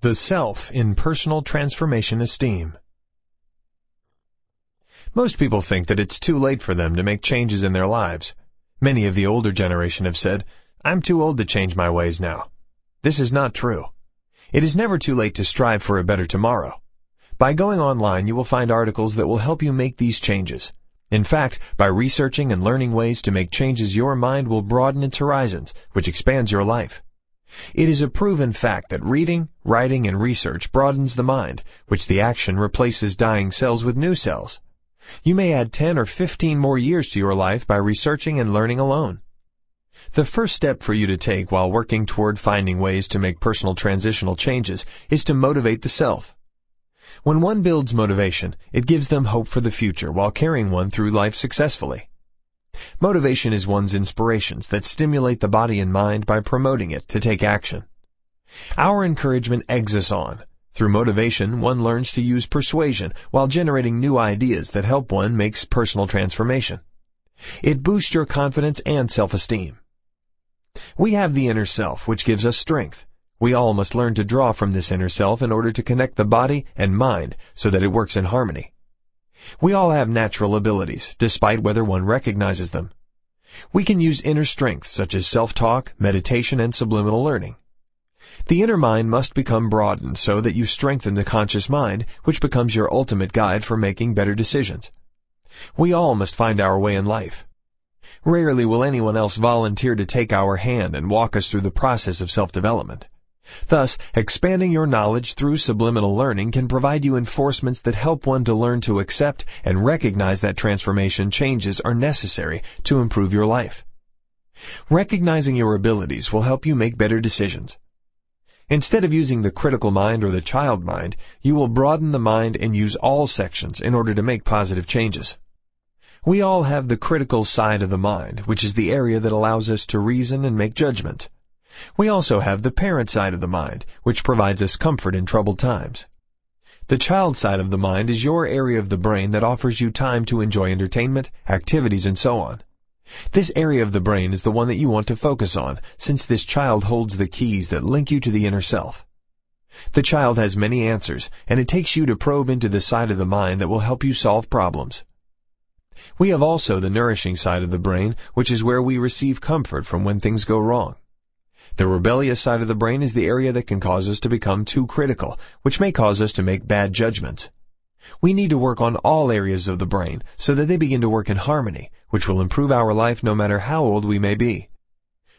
The self in personal transformation esteem. Most people think that it's too late for them to make changes in their lives. Many of the older generation have said, "I'm too old to change my ways now." This is not true. It is never too late to strive for a better tomorrow. By going online, you will find articles that will help you make these changes. In fact, by researching and learning ways to make changes, your mind will broaden its horizons, which expands your life. It is a proven fact that reading, writing, and research broadens the mind, which the action replaces dying cells with new cells. You may add 10 or 15 more years to your life by researching and learning alone. The first step for you to take while working toward finding ways to make personal transitional changes is to motivate the self. When one builds motivation, it gives them hope for the future while carrying one through life successfully. Motivation is one's inspirations that stimulate the body and mind by promoting it to take action. Our encouragement eggs us on. Through motivation, one learns to use persuasion while generating new ideas that help one make personal transformation. It boosts your confidence and self-esteem. We have the inner self, which gives us strength. We all must learn to draw from this inner self in order to connect the body and mind so that it works in harmony. We all have natural abilities, despite whether one recognizes them. We can use inner strengths such as self-talk, meditation, and subliminal learning. The inner mind must become broadened so that you strengthen the conscious mind, which becomes your ultimate guide for making better decisions. We all must find our way in life. Rarely will anyone else volunteer to take our hand and walk us through the process of self-development. Thus, expanding your knowledge through subliminal learning can provide you reinforcements that help one to learn to accept and recognize that transformation changes are necessary to improve your life. Recognizing your abilities will help you make better decisions. Instead of using the critical mind or the child mind, you will broaden the mind and use all sections in order to make positive changes. We all have the critical side of the mind, which is the area that allows us to reason and make judgment. We also have the parent side of the mind, which provides us comfort in troubled times. The child side of the mind is your area of the brain that offers you time to enjoy entertainment, activities, and so on. This area of the brain is the one that you want to focus on, since this child holds the keys that link you to the inner self. The child has many answers, and it takes you to probe into the side of the mind that will help you solve problems. We have also the nourishing side of the brain, which is where we receive comfort from when things go wrong. The rebellious side of the brain is the area that can cause us to become too critical, which may cause us to make bad judgments. We need to work on all areas of the brain so that they begin to work in harmony, which will improve our life no matter how old we may be.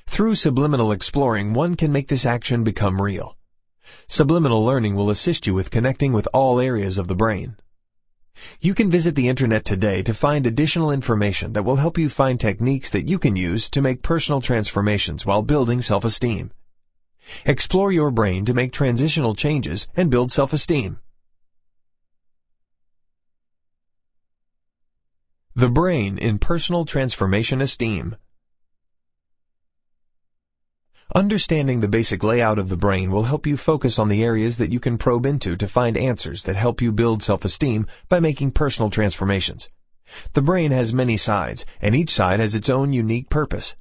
Through subliminal exploring, one can make this action become real. Subliminal learning will assist you with connecting with all areas of the brain. You can visit the internet today to find additional information that will help you find techniques that you can use to make personal transformations while building self-esteem. Explore your brain to make transitional changes and build self-esteem. The brain in personal transformation esteem. Understanding the basic layout of the brain will help you focus on the areas that you can probe into to find answers that help you build self-esteem by making personal transformations. The brain has many sides, and each side has its own unique purpose.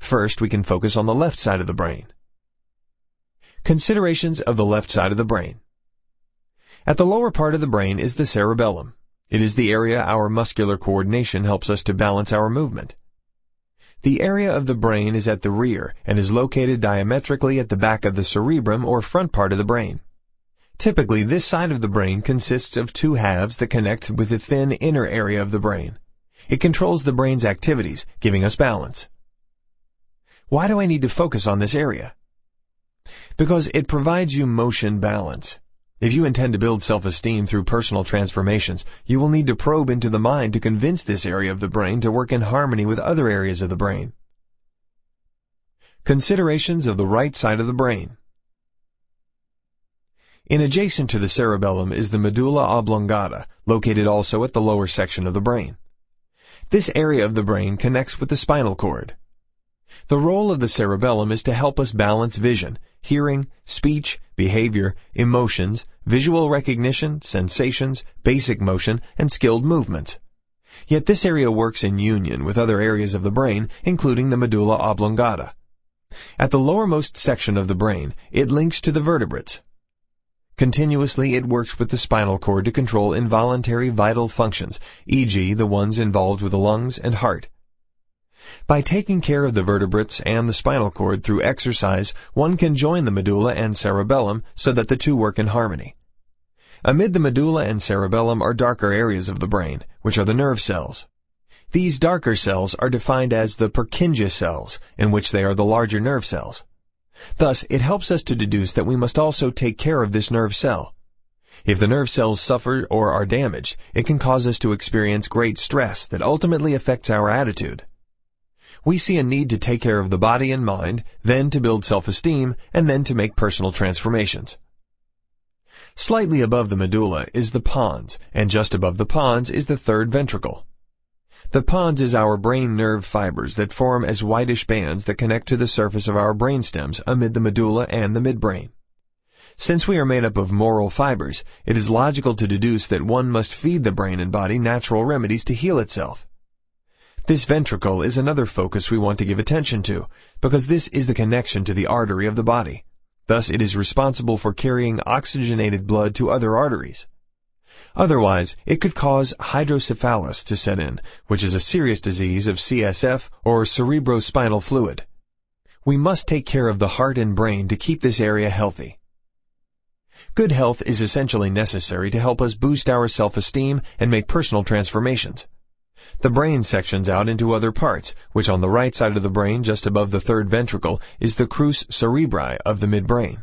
First, we can focus on the left side of the brain. Considerations of the left side of the brain. At the lower part of the brain is the cerebellum. It is the area our muscular coordination helps us to balance our movement. The area of the brain is at the rear and is located diametrically at the back of the cerebrum or front part of the brain. Typically, this side of the brain consists of two halves that connect with the thin inner area of the brain. It controls the brain's activities, giving us balance. Why do I need to focus on this area? Because it provides you motion balance. If you intend to build self-esteem through personal transformations, you will need to probe into the mind to convince this area of the brain to work in harmony with other areas of the brain. Considerations of the right side of the brain. In adjacent to the cerebellum is the medulla oblongata, located also at the lower section of the brain. This area of the brain connects with the spinal cord. The role of the cerebellum is to help us balance vision, hearing, speech, behavior, emotions, visual recognition, sensations, basic motion, and skilled movements. Yet this area works in union with other areas of the brain, including the medulla oblongata. At the lowermost section of the brain, it links to the vertebrates. Continuously, it works with the spinal cord to control involuntary vital functions, e.g. the ones involved with the lungs and heart. By taking care of the vertebrates and the spinal cord through exercise, one can join the medulla and cerebellum so that the two work in harmony. Amid the medulla and cerebellum are darker areas of the brain, which are the nerve cells. These darker cells are defined as the Purkinje cells, in which they are the larger nerve cells. Thus, it helps us to deduce that we must also take care of this nerve cell. If the nerve cells suffer or are damaged, it can cause us to experience great stress that ultimately affects our attitude. We see a need to take care of the body and mind, then to build self-esteem, and then to make personal transformations. Slightly above the medulla is the pons, and just above the pons is the third ventricle. The pons is our brain nerve fibers that form as whitish bands that connect to the surface of our brain stems amid the medulla and the midbrain. Since we are made up of moral fibers, it is logical to deduce that one must feed the brain and body natural remedies to heal itself. This ventricle is another focus we want to give attention to, because this is the connection to the artery of the body. Thus it is responsible for carrying oxygenated blood to other arteries. Otherwise, it could cause hydrocephalus to set in, which is a serious disease of CSF or cerebrospinal fluid. We must take care of the heart and brain to keep this area healthy. Good health is essentially necessary to help us boost our self-esteem and make personal transformations. The brain sections out into other parts, which on the right side of the brain, just above the third ventricle, is the crus cerebri of the midbrain.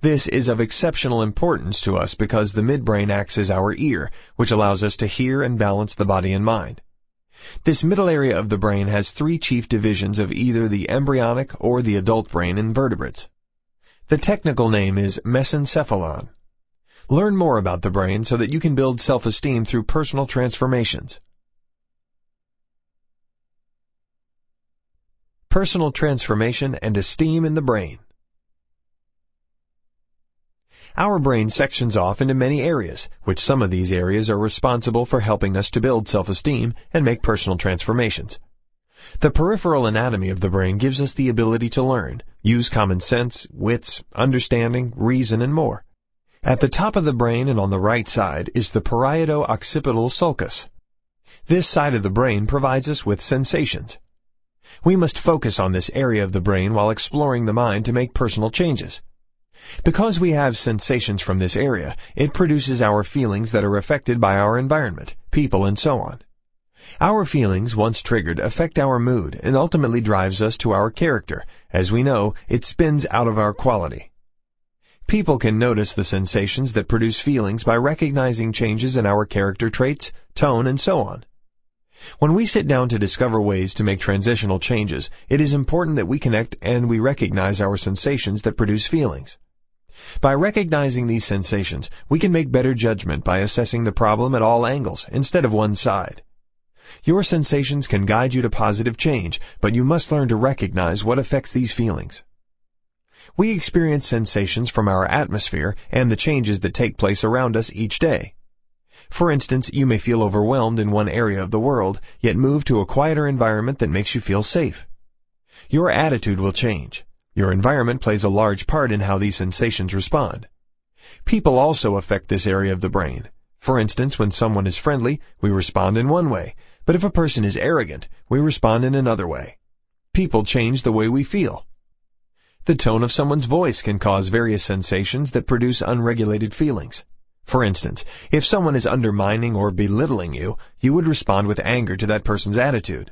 This is of exceptional importance to us because the midbrain acts as our ear, which allows us to hear and balance the body and mind. This middle area of the brain has three chief divisions of either the embryonic or the adult brain in vertebrates. The technical name is mesencephalon. Learn more about the brain so that you can build self-esteem through personal transformations. Personal transformation and esteem in the brain. Our brain sections off into many areas, which some of these areas are responsible for helping us to build self-esteem and make personal transformations. The peripheral anatomy of the brain gives us the ability to learn, use common sense, wits, understanding, reason, and more. At the top of the brain and on the right side is the parieto-occipital sulcus. This side of the brain provides us with sensations. We must focus on this area of the brain while exploring the mind to make personal changes. Because we have sensations from this area, it produces our feelings that are affected by our environment, people, and so on. Our feelings, once triggered, affect our mood and ultimately drives us to our character. As we know, it spins out of our quality. People can notice the sensations that produce feelings by recognizing changes in our character traits, tone, and so on. When we sit down to discover ways to make transitional changes, it is important that we connect and we recognize our sensations that produce feelings. By recognizing these sensations, we can make better judgment by assessing the problem at all angles instead of one side. Your sensations can guide you to positive change, but you must learn to recognize what affects these feelings. We experience sensations from our atmosphere and the changes that take place around us each day. For instance, you may feel overwhelmed in one area of the world, yet move to a quieter environment that makes you feel safe. Your attitude will change. Your environment plays a large part in how these sensations respond. People also affect this area of the brain. For instance, when someone is friendly, we respond in one way, but if a person is arrogant, we respond in another way. People change the way we feel. The tone of someone's voice can cause various sensations that produce unregulated feelings. For instance, if someone is undermining or belittling you, you would respond with anger to that person's attitude.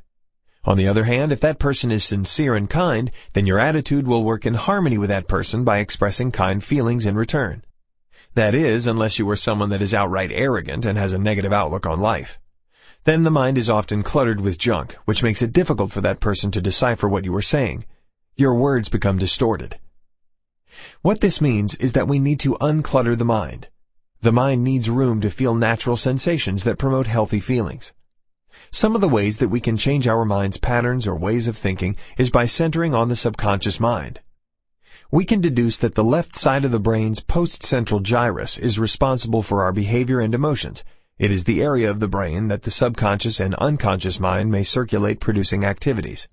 On the other hand, if that person is sincere and kind, then your attitude will work in harmony with that person by expressing kind feelings in return. That is, unless you are someone that is outright arrogant and has a negative outlook on life. Then the mind is often cluttered with junk, which makes it difficult for that person to decipher what you are saying. Your words become distorted. What this means is that we need to unclutter the mind. The mind needs room to feel natural sensations that promote healthy feelings. Some of the ways that we can change our mind's patterns or ways of thinking is by centering on the subconscious mind. We can deduce that the left side of the brain's postcentral gyrus is responsible for our behavior and emotions. It is the area of the brain that the subconscious and unconscious mind may circulate producing activities.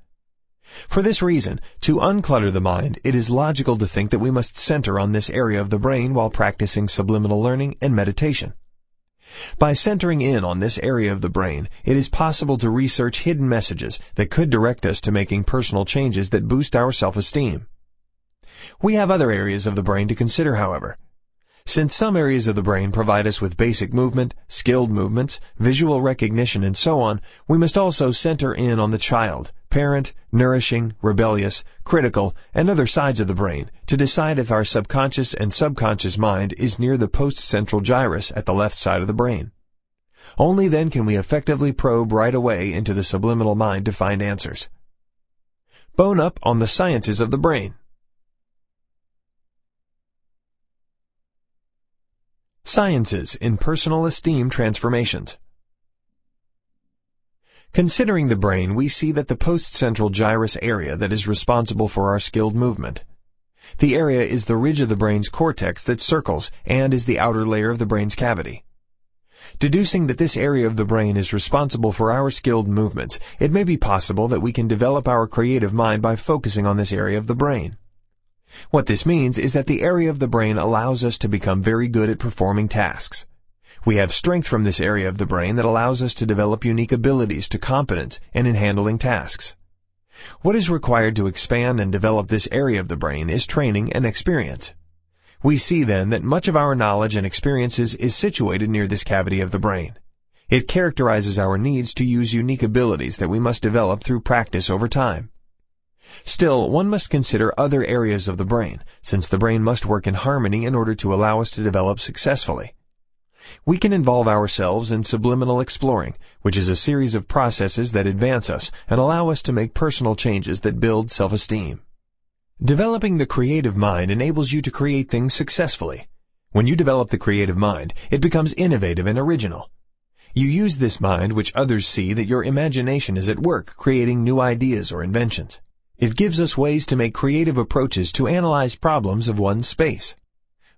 For this reason, to unclutter the mind, it is logical to think that we must center on this area of the brain while practicing subliminal learning and meditation. By centering in on this area of the brain, it is possible to research hidden messages that could direct us to making personal changes that boost our self-esteem. We have other areas of the brain to consider, however. Since some areas of the brain provide us with basic movement, skilled movements, visual recognition, and so on, we must also center in on the child, parent, nourishing, rebellious, critical, and other sides of the brain to decide if our subconscious and subconscious mind is near the postcentral gyrus at the left side of the brain. Only then can we effectively probe right away into the subliminal mind to find answers. Bone up on the sciences of the brain. Sciences in personal esteem transformations. Considering the brain, we see that the postcentral gyrus area that is responsible for our skilled movement. The area is the ridge of the brain's cortex that circles and is the outer layer of the brain's cavity. Deducing that this area of the brain is responsible for our skilled movements, it may be possible that we can develop our creative mind by focusing on this area of the brain. What this means is that the area of the brain allows us to become very good at performing tasks. We have strength from this area of the brain that allows us to develop unique abilities to competence and in handling tasks. What is required to expand and develop this area of the brain is training and experience. We see then that much of our knowledge and experiences is situated near this cavity of the brain. It characterizes our needs to use unique abilities that we must develop through practice over time. Still, one must consider other areas of the brain, since the brain must work in harmony in order to allow us to develop successfully. We can involve ourselves in subliminal exploring, which is a series of processes that advance us and allow us to make personal changes that build self-esteem. Developing the creative mind enables you to create things successfully. When you develop the creative mind, it becomes innovative and original. You use this mind, which others see that your imagination is at work creating new ideas or inventions. It gives us ways to make creative approaches to analyze problems of one's space.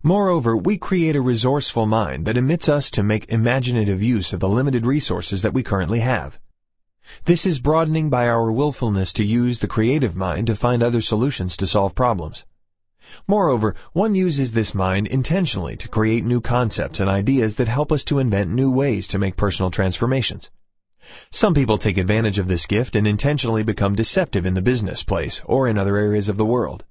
Moreover, we create a resourceful mind that permits us to make imaginative use of the limited resources that we currently have. This is broadening by our willfulness to use the creative mind to find other solutions to solve problems. Moreover, one uses this mind intentionally to create new concepts and ideas that help us to invent new ways to make personal transformations. Some people take advantage of this gift and intentionally become deceptive in the business place or in other areas of the world.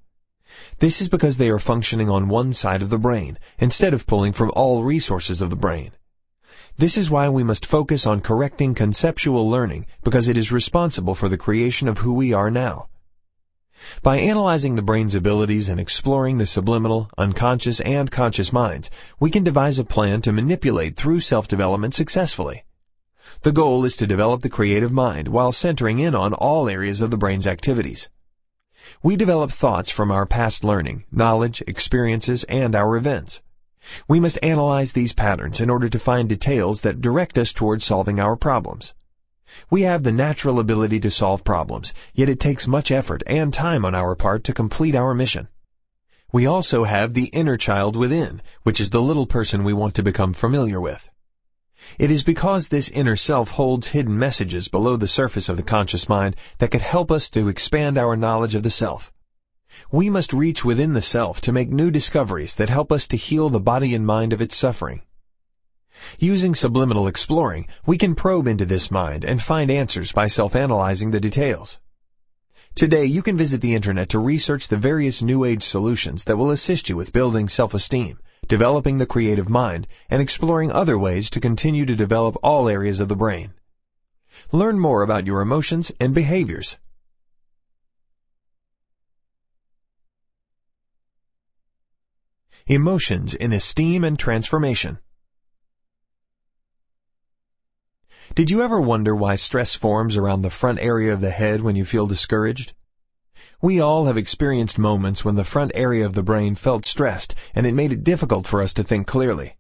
This is because they are functioning on one side of the brain, instead of pulling from all resources of the brain. This is why we must focus on correcting conceptual learning, because it is responsible for the creation of who we are now. By analyzing the brain's abilities and exploring the subliminal, unconscious, and conscious minds, we can devise a plan to manipulate through self-development successfully. The goal is to develop the creative mind while centering in on all areas of the brain's activities. We develop thoughts from our past learning, knowledge, experiences, and our events. We must analyze these patterns in order to find details that direct us toward solving our problems. We have the natural ability to solve problems, yet it takes much effort and time on our part to complete our mission. We also have the inner child within, which is the little person we want to become familiar with. It is because this inner self holds hidden messages below the surface of the conscious mind that could help us to expand our knowledge of the self. We must reach within the self to make new discoveries that help us to heal the body and mind of its suffering. Using subliminal exploring, we can probe into this mind and find answers by self-analyzing the details. Today, you can visit the internet to research the various New Age solutions that will assist you with building self-esteem, developing the creative mind, and exploring other ways to continue to develop all areas of the brain. Learn more about your emotions and behaviors. Emotions in esteem and transformation. Did you ever wonder why stress forms around the front area of the head when you feel discouraged? We all have experienced moments when the front area of the brain felt stressed and it made it difficult for us to think clearly.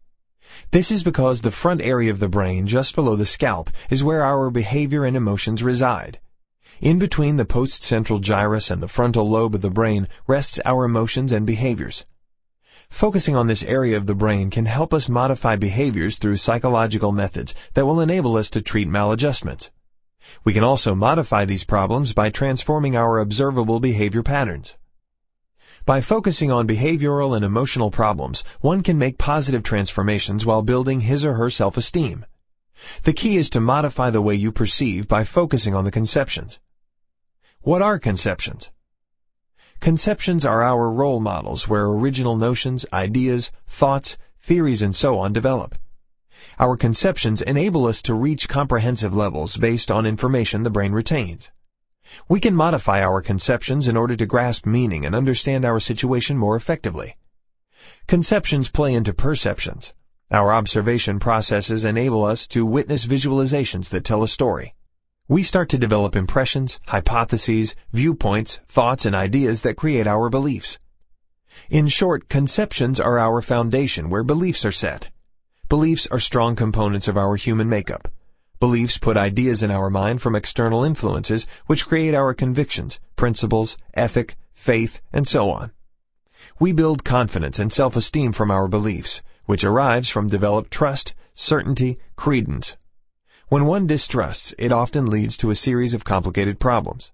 This is because the front area of the brain just below the scalp is where our behavior and emotions reside. In between the postcentral gyrus and the frontal lobe of the brain rests our emotions and behaviors. Focusing on this area of the brain can help us modify behaviors through psychological methods that will enable us to treat maladjustments. We can also modify these problems by transforming our observable behavior patterns. By focusing on behavioral and emotional problems, one can make positive transformations while building his or her self-esteem. The key is to modify the way you perceive by focusing on the conceptions. What are conceptions? Conceptions are our role models where original notions, ideas, thoughts, theories, and so on develop. Our conceptions enable us to reach comprehensive levels based on information the brain retains. We can modify our conceptions in order to grasp meaning and understand our situation more effectively. Conceptions play into perceptions. Our observation processes enable us to witness visualizations that tell a story. We start to develop impressions, hypotheses, viewpoints, thoughts, and ideas that create our beliefs. In short, conceptions are our foundation where beliefs are set. Beliefs are strong components of our human makeup. Beliefs put ideas in our mind from external influences, which create our convictions, principles, ethic, faith, and so on. We build confidence and self-esteem from our beliefs, which arrives from developed trust, certainty, credence. When one distrusts, it often leads to a series of complicated problems.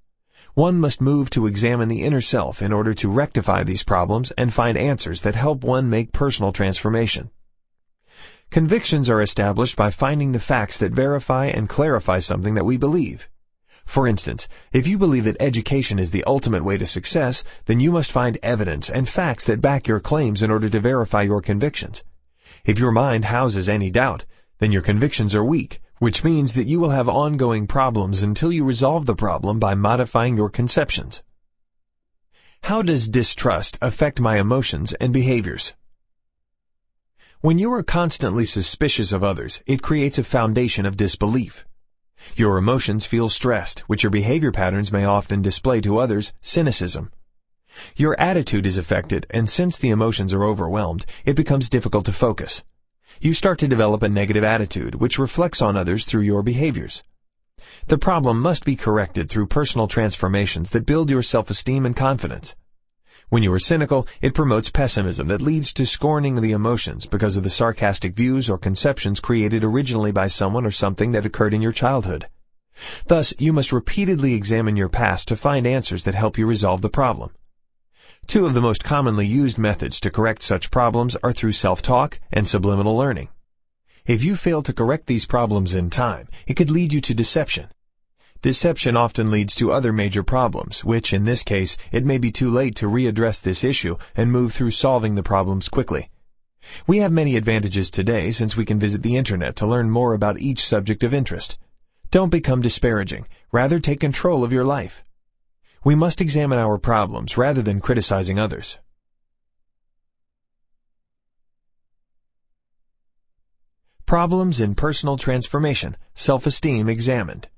One must move to examine the inner self in order to rectify these problems and find answers that help one make personal transformation. Convictions are established by finding the facts that verify and clarify something that we believe. For instance, if you believe that education is the ultimate way to success, then you must find evidence and facts that back your claims in order to verify your convictions. If your mind houses any doubt, then your convictions are weak, which means that you will have ongoing problems until you resolve the problem by modifying your conceptions. How does distrust affect my emotions and behaviors? When you are constantly suspicious of others, it creates a foundation of disbelief. Your emotions feel stressed, which your behavior patterns may often display to others, cynicism. Your attitude is affected, and since the emotions are overwhelmed, it becomes difficult to focus. You start to develop a negative attitude, which reflects on others through your behaviors. The problem must be corrected through personal transformations that build your self-esteem and confidence. When you are cynical, it promotes pessimism that leads to scorning the emotions because of the sarcastic views or conceptions created originally by someone or something that occurred in your childhood. Thus, you must repeatedly examine your past to find answers that help you resolve the problem. Two of the most commonly used methods to correct such problems are through self-talk and subliminal learning. If you fail to correct these problems in time, it could lead you to deception. Deception often leads to other major problems, which, in this case, it may be too late to readdress this issue and move through solving the problems quickly. We have many advantages today since we can visit the Internet to learn more about each subject of interest. Don't become disparaging. Rather, take control of your life. We must examine our problems rather than criticizing others. Problems in personal transformation, self-esteem examined.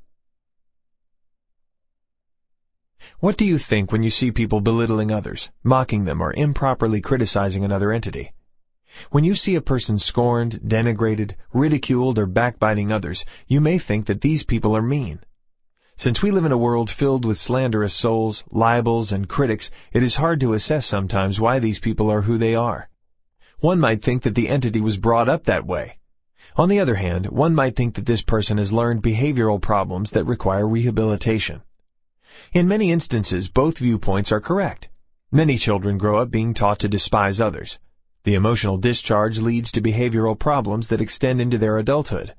What do you think when you see people belittling others, mocking them, or improperly criticizing another entity? When you see a person scorned, denigrated, ridiculed, or backbiting others, you may think that these people are mean. Since we live in a world filled with slanderous souls, libels, and critics, it is hard to assess sometimes why these people are who they are. One might think that the entity was brought up that way. On the other hand, one might think that this person has learned behavioral problems that require rehabilitation. In many instances, both viewpoints are correct. Many children grow up being taught to despise others. The emotional discharge leads to behavioral problems that extend into their adulthood.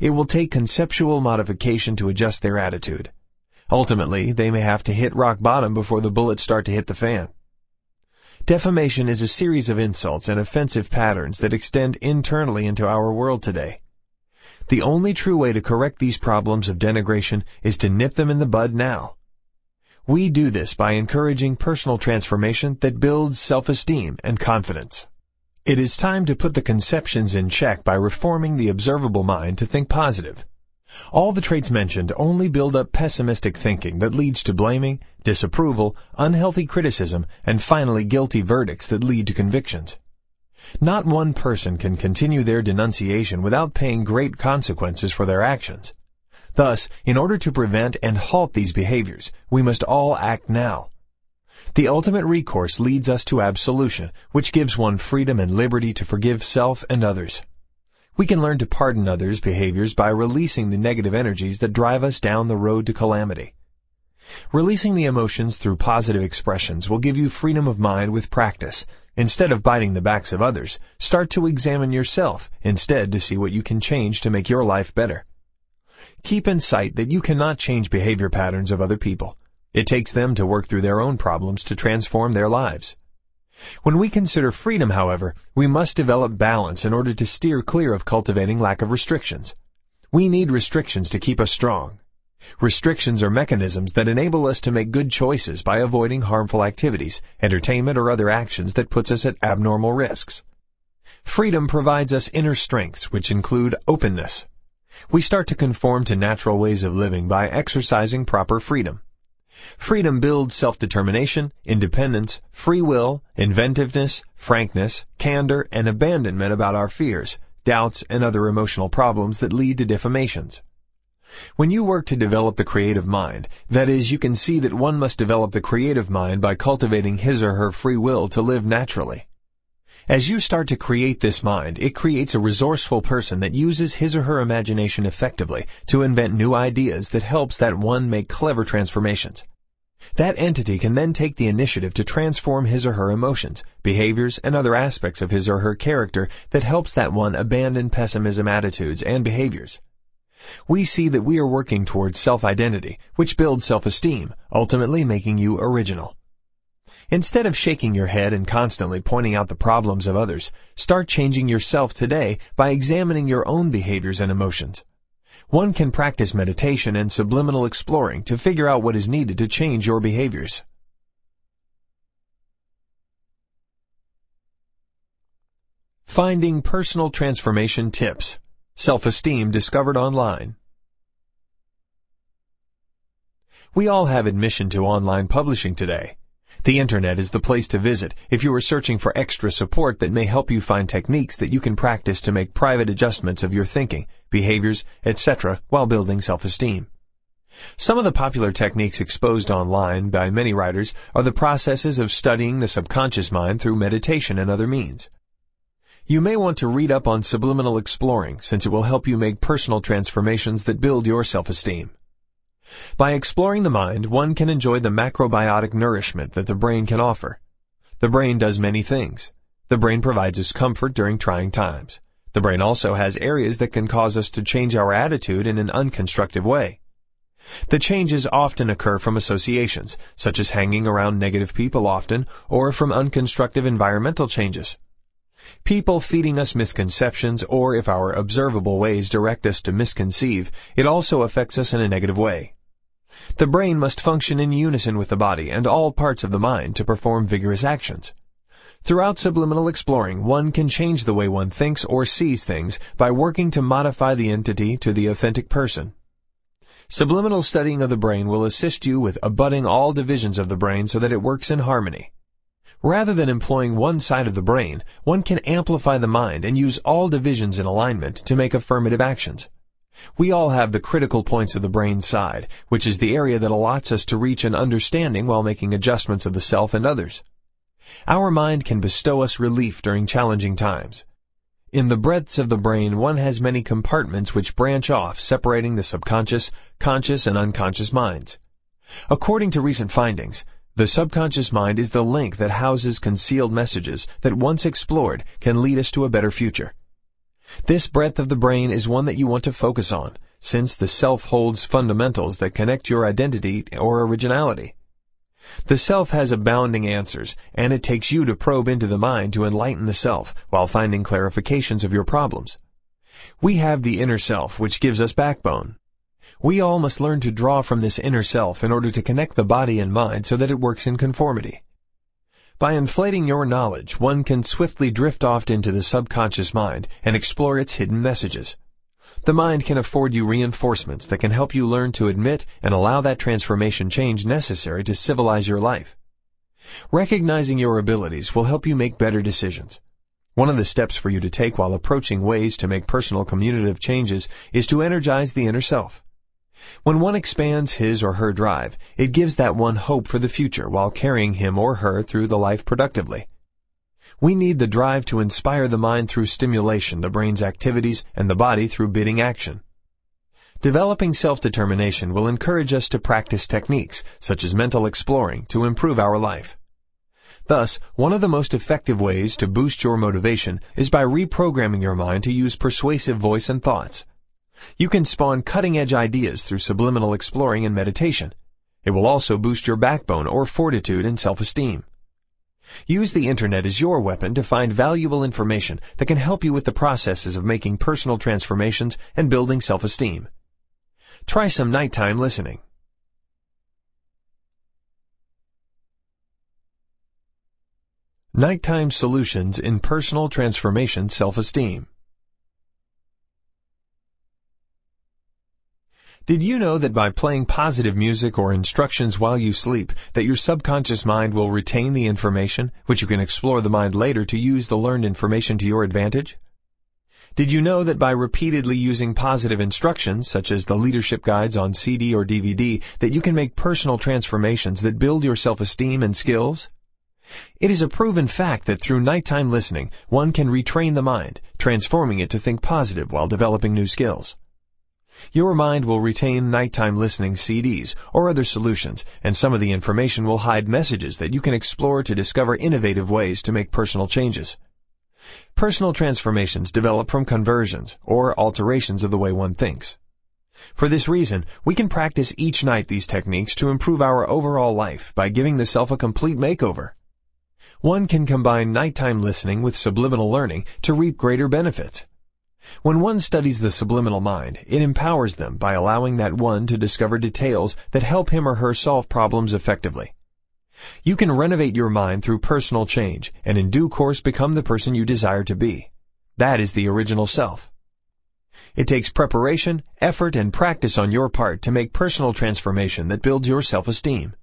It will take conceptual modification to adjust their attitude. Ultimately, they may have to hit rock bottom before the bullets start to hit the fan. Defamation is a series of insults and offensive patterns that extend internally into our world today. The only true way to correct these problems of denigration is to nip them in the bud now. We do this by encouraging personal transformation that builds self-esteem and confidence. It is time to put the conceptions in check by reforming the observable mind to think positive. All the traits mentioned only build up pessimistic thinking that leads to blaming, disapproval, unhealthy criticism, and finally guilty verdicts that lead to convictions. Not one person can continue their denunciation without paying great consequences for their actions. Thus, in order to prevent and halt these behaviors, we must all act now. The ultimate recourse leads us to absolution, which gives one freedom and liberty to forgive self and others. We can learn to pardon others' behaviors by releasing the negative energies that drive us down the road to calamity. Releasing the emotions through positive expressions will give you freedom of mind with practice. Instead of biting the backs of others, start to examine yourself instead to see what you can change to make your life better. Keep in sight that you cannot change behavior patterns of other people. It takes them to work through their own problems to transform their lives. When we consider freedom, however, we must develop balance in order to steer clear of cultivating lack of restrictions. We need restrictions to keep us strong. Restrictions are mechanisms that enable us to make good choices by avoiding harmful activities, entertainment, or other actions that puts us at abnormal risks. Freedom provides us inner strengths, which include openness. We start to conform to natural ways of living by exercising proper freedom. Freedom builds self-determination, independence, free will, inventiveness, frankness, candor, and abandonment about our fears, doubts, and other emotional problems that lead to defamations. When you work to develop the creative mind, that is, you can see that one must develop the creative mind by cultivating his or her free will to live naturally. As you start to create this mind, it creates a resourceful person that uses his or her imagination effectively to invent new ideas that helps that one make clever transformations. That entity can then take the initiative to transform his or her emotions, behaviors, and other aspects of his or her character that helps that one abandon pessimism attitudes and behaviors. We see that we are working towards self-identity, which builds self-esteem, ultimately making you original. Instead of shaking your head and constantly pointing out the problems of others, start changing yourself today by examining your own behaviors and emotions. One can practice meditation and subliminal exploring to figure out what is needed to change your behaviors. Finding personal transformation tips. Self-esteem discovered online. We all have admission to online publishing today. The internet is the place to visit if you are searching for extra support that may help you find techniques that you can practice to make private adjustments of your thinking, behaviors, etc. while building self-esteem. Some of the popular techniques exposed online by many writers are the processes of studying the subconscious mind through meditation and other means. You may want to read up on subliminal exploring since it will help you make personal transformations that build your self-esteem. By exploring the mind, one can enjoy the macrobiotic nourishment that the brain can offer. The brain does many things. The brain provides us comfort during trying times. The brain also has areas that can cause us to change our attitude in an unconstructive way. The changes often occur from associations, such as hanging around negative people often, or from unconstructive environmental changes. People feeding us misconceptions, or if our observable ways direct us to misconceive, it also affects us in a negative way. The brain must function in unison with the body and all parts of the mind to perform vigorous actions. Throughout subliminal exploring, one can change the way one thinks or sees things by working to modify the entity to the authentic person. Subliminal studying of the brain will assist you with abutting all divisions of the brain so that it works in harmony. Rather than employing one side of the brain, one can amplify the mind and use all divisions in alignment to make affirmative actions. We all have the critical points of the brain side, which is the area that allows us to reach an understanding while making adjustments of the self and others. Our mind can bestow us relief during challenging times. In the breadths of the brain, one has many compartments which branch off, separating the subconscious, conscious, and unconscious minds. According to recent findings, the subconscious mind is the link that houses concealed messages that, once explored, can lead us to a better future. This breadth of the brain is one that you want to focus on, since the self holds fundamentals that connect your identity or originality. The self has abounding answers, and it takes you to probe into the mind to enlighten the self while finding clarifications of your problems. We have the inner self, which gives us backbone. We all must learn to draw from this inner self in order to connect the body and mind so that it works in conformity. By inflating your knowledge, one can swiftly drift off into the subconscious mind and explore its hidden messages. The mind can afford you reinforcements that can help you learn to admit and allow that transformation change necessary to civilize your life. Recognizing your abilities will help you make better decisions. One of the steps for you to take while approaching ways to make personal communicative changes is to energize the inner self. When one expands his or her drive, it gives that one hope for the future while carrying him or her through the life productively. We need the drive to inspire the mind through stimulation, the brain's activities, and the body through bidding action. Developing self-determination will encourage us to practice techniques, such as mental exploring, to improve our life. Thus, one of the most effective ways to boost your motivation is by reprogramming your mind to use persuasive voice and thoughts. You can spawn cutting-edge ideas through subliminal exploring and meditation. It will also boost your backbone or fortitude and self-esteem. Use the Internet as your weapon to find valuable information that can help you with the processes of making personal transformations and building self-esteem. Try some nighttime listening. Nighttime Solutions in Personal Transformation Self-Esteem. Did you know that by playing positive music or instructions while you sleep, that your subconscious mind will retain the information, which you can explore the mind later to use the learned information to your advantage? Did you know that by repeatedly using positive instructions, such as the leadership guides on CD or DVD, that you can make personal transformations that build your self-esteem and skills? It is a proven fact that through nighttime listening, one can retrain the mind, transforming it to think positive while developing new skills. Your mind will retain nighttime listening CDs or other solutions, and some of the information will hide messages that you can explore to discover innovative ways to make personal changes. Personal transformations develop from conversions, or alterations of the way one thinks. For this reason, we can practice each night these techniques to improve our overall life by giving the self a complete makeover. One can combine nighttime listening with subliminal learning to reap greater benefits. When one studies the subliminal mind, it empowers them by allowing that one to discover details that help him or her solve problems effectively. You can renovate your mind through personal change and in due course become the person you desire to be. That is the original self. It takes preparation, effort, and practice on your part to make personal transformation that builds your self-esteem.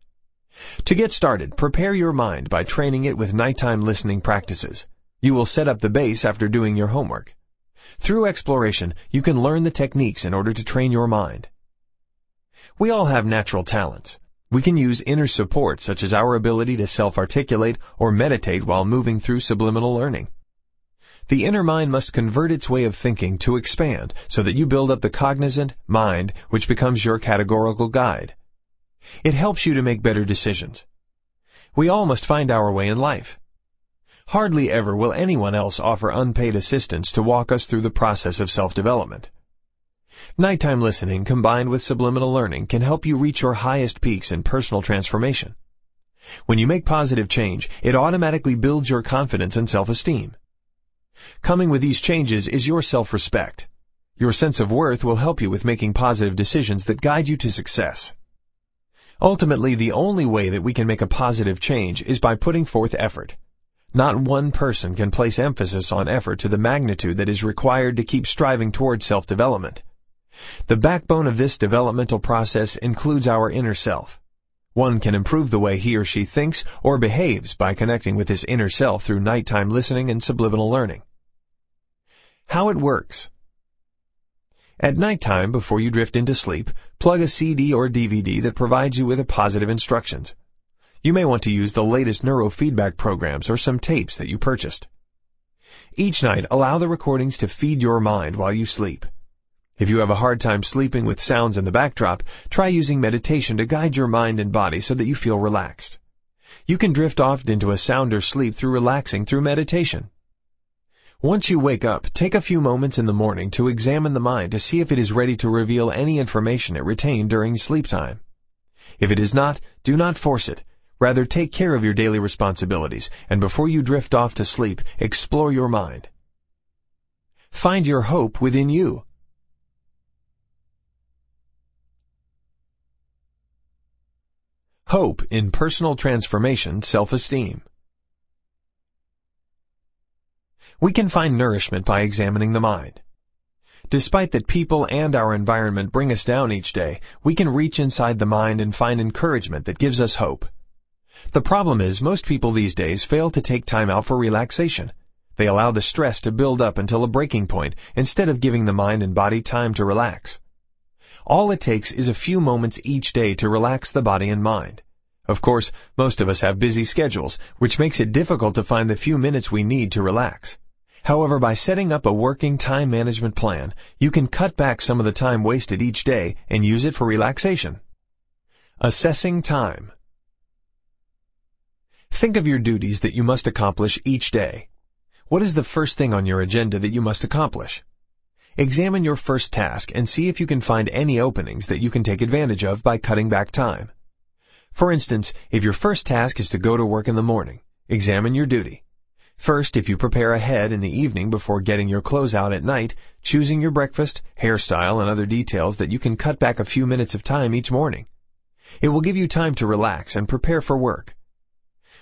To get started, prepare your mind by training it with nighttime listening practices. You will set up the base after doing your homework. Through exploration, you can learn the techniques in order to train your mind. We all have natural talents. We can use inner support such as our ability to self-articulate or meditate while moving through subliminal learning. The inner mind must convert its way of thinking to expand so that you build up the cognizant mind which becomes your categorical guide. It helps you to make better decisions. We all must find our way in life. Hardly ever will anyone else offer unpaid assistance to walk us through the process of self-development. Nighttime listening combined with subliminal learning can help you reach your highest peaks in personal transformation. When you make positive change, it automatically builds your confidence and self-esteem. Coming with these changes is your self-respect. Your sense of worth will help you with making positive decisions that guide you to success. Ultimately, the only way that we can make a positive change is by putting forth effort. Not one person can place emphasis on effort to the magnitude that is required to keep striving toward self-development. The backbone of this developmental process includes our inner self. One can improve the way he or she thinks or behaves by connecting with his inner self through nighttime listening and subliminal learning. How it works. At nighttime, before you drift into sleep, plug a CD or DVD that provides you with positive instructions. You may want to use the latest neurofeedback programs or some tapes that you purchased. Each night, allow the recordings to feed your mind while you sleep. If you have a hard time sleeping with sounds in the backdrop, try using meditation to guide your mind and body so that you feel relaxed. You can drift off into a sounder sleep through relaxing through meditation. Once you wake up, take a few moments in the morning to examine the mind to see if it is ready to reveal any information it retained during sleep time. If it is not, do not force it. Rather, take care of your daily responsibilities, and before you drift off to sleep, explore your mind. Find your hope within you. Hope in Personal Transformation Self-Esteem. We can find nourishment by examining the mind. Despite that people and our environment bring us down each day, we can reach inside the mind and find encouragement that gives us hope. The problem is most people these days fail to take time out for relaxation. They allow the stress to build up until a breaking point instead of giving the mind and body time to relax. All it takes is a few moments each day to relax the body and mind. Of course, most of us have busy schedules, which makes it difficult to find the few minutes we need to relax. However, by setting up a working time management plan, you can cut back some of the time wasted each day and use it for relaxation. Assessing time. Think of your duties that you must accomplish each day. What is the first thing on your agenda that you must accomplish? Examine your first task and see if you can find any openings that you can take advantage of by cutting back time. For instance, if your first task is to go to work in the morning, examine your duty. First, if you prepare ahead in the evening before getting your clothes out at night, choosing your breakfast, hairstyle, and other details that you can cut back a few minutes of time each morning. It will give you time to relax and prepare for work.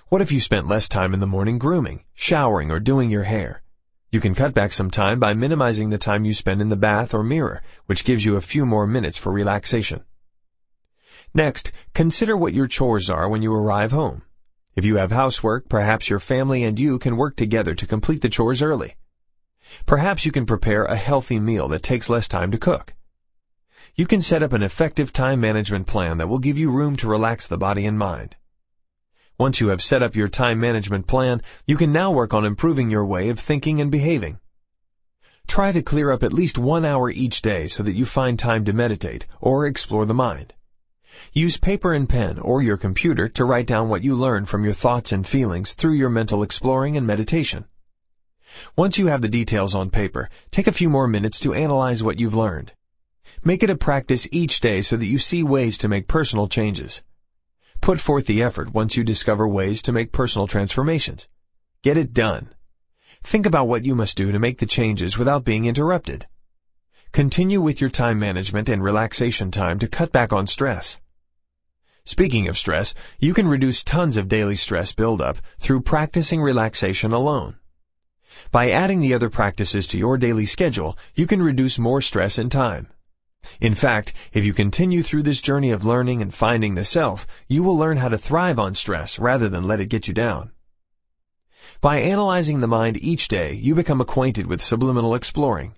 What if you spent less time in the morning grooming, showering, or doing your hair? You can cut back some time by minimizing the time you spend in the bath or mirror, which gives you a few more minutes for relaxation. Next, consider what your chores are when you arrive home. If you have housework, perhaps your family and you can work together to complete the chores early. Perhaps you can prepare a healthy meal that takes less time to cook. You can set up an effective time management plan that will give you room to relax the body and mind. Once you have set up your time management plan, you can now work on improving your way of thinking and behaving. Try to clear up at least 1 hour each day so that you find time to meditate or explore the mind. Use paper and pen or your computer to write down what you learn from your thoughts and feelings through your mental exploring and meditation. Once you have the details on paper, take a few more minutes to analyze what you've learned. Make it a practice each day so that you see ways to make personal changes. Put forth the effort once you discover ways to make personal transformations. Get it done. Think about what you must do to make the changes without being interrupted. Continue with your time management and relaxation time to cut back on stress. Speaking of stress, you can reduce tons of daily stress buildup through practicing relaxation alone. By adding the other practices to your daily schedule, you can reduce more stress and time. In fact, if you continue through this journey of learning and finding the self, you will learn how to thrive on stress rather than let it get you down. By analyzing the mind each day, you become acquainted with subliminal exploring.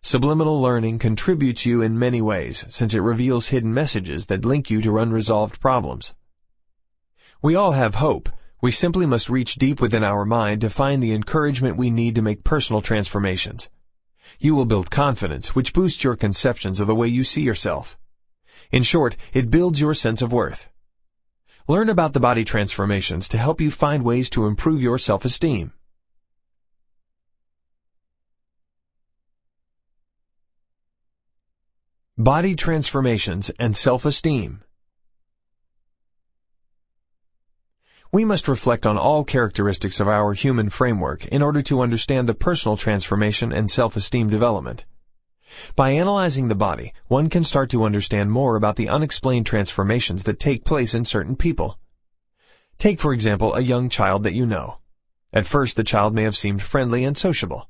Subliminal learning contributes you in many ways, since it reveals hidden messages that link you to unresolved problems. We all have hope. We simply must reach deep within our mind to find the encouragement we need to make personal transformations. You will build confidence, which boosts your conceptions of the way you see yourself. In short, it builds your sense of worth. Learn about the body transformations to help you find ways to improve your self-esteem. Body transformations and self-esteem. We must reflect on all characteristics of our human framework in order to understand the personal transformation and self-esteem development. By analyzing the body, one can start to understand more about the unexplained transformations that take place in certain people. Take, for example, a young child that you know. At first, the child may have seemed friendly and sociable.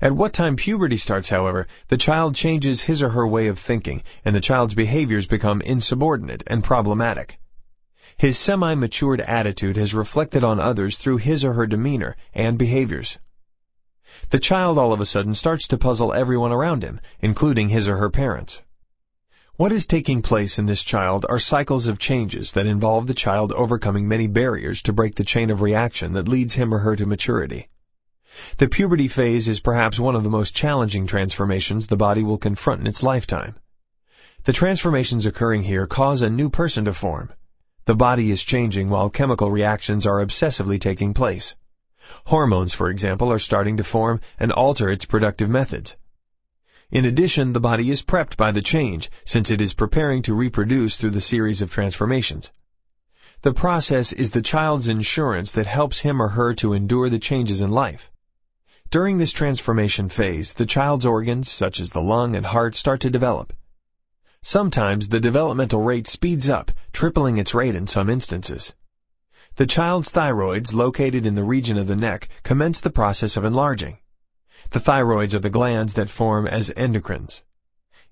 At what time puberty starts, however, the child changes his or her way of thinking, and the child's behaviors become insubordinate and problematic. His semi-matured attitude has reflected on others through his or her demeanor and behaviors. The child all of a sudden starts to puzzle everyone around him, including his or her parents. What is taking place in this child are cycles of changes that involve the child overcoming many barriers to break the chain of reaction that leads him or her to maturity. The puberty phase is perhaps one of the most challenging transformations the body will confront in its lifetime. The transformations occurring here cause a new person to form. The body is changing while chemical reactions are obsessively taking place. Hormones, for example, are starting to form and alter its productive methods. In addition, the body is prepped by the change, since it is preparing to reproduce through the series of transformations. The process is the child's insurance that helps him or her to endure the changes in life. During this transformation phase, the child's organs, such as the lung and heart, start to develop. Sometimes the developmental rate speeds up, tripling its rate in some instances. The child's thyroids, located in the region of the neck, commence the process of enlarging. The thyroids are the glands that form as endocrines.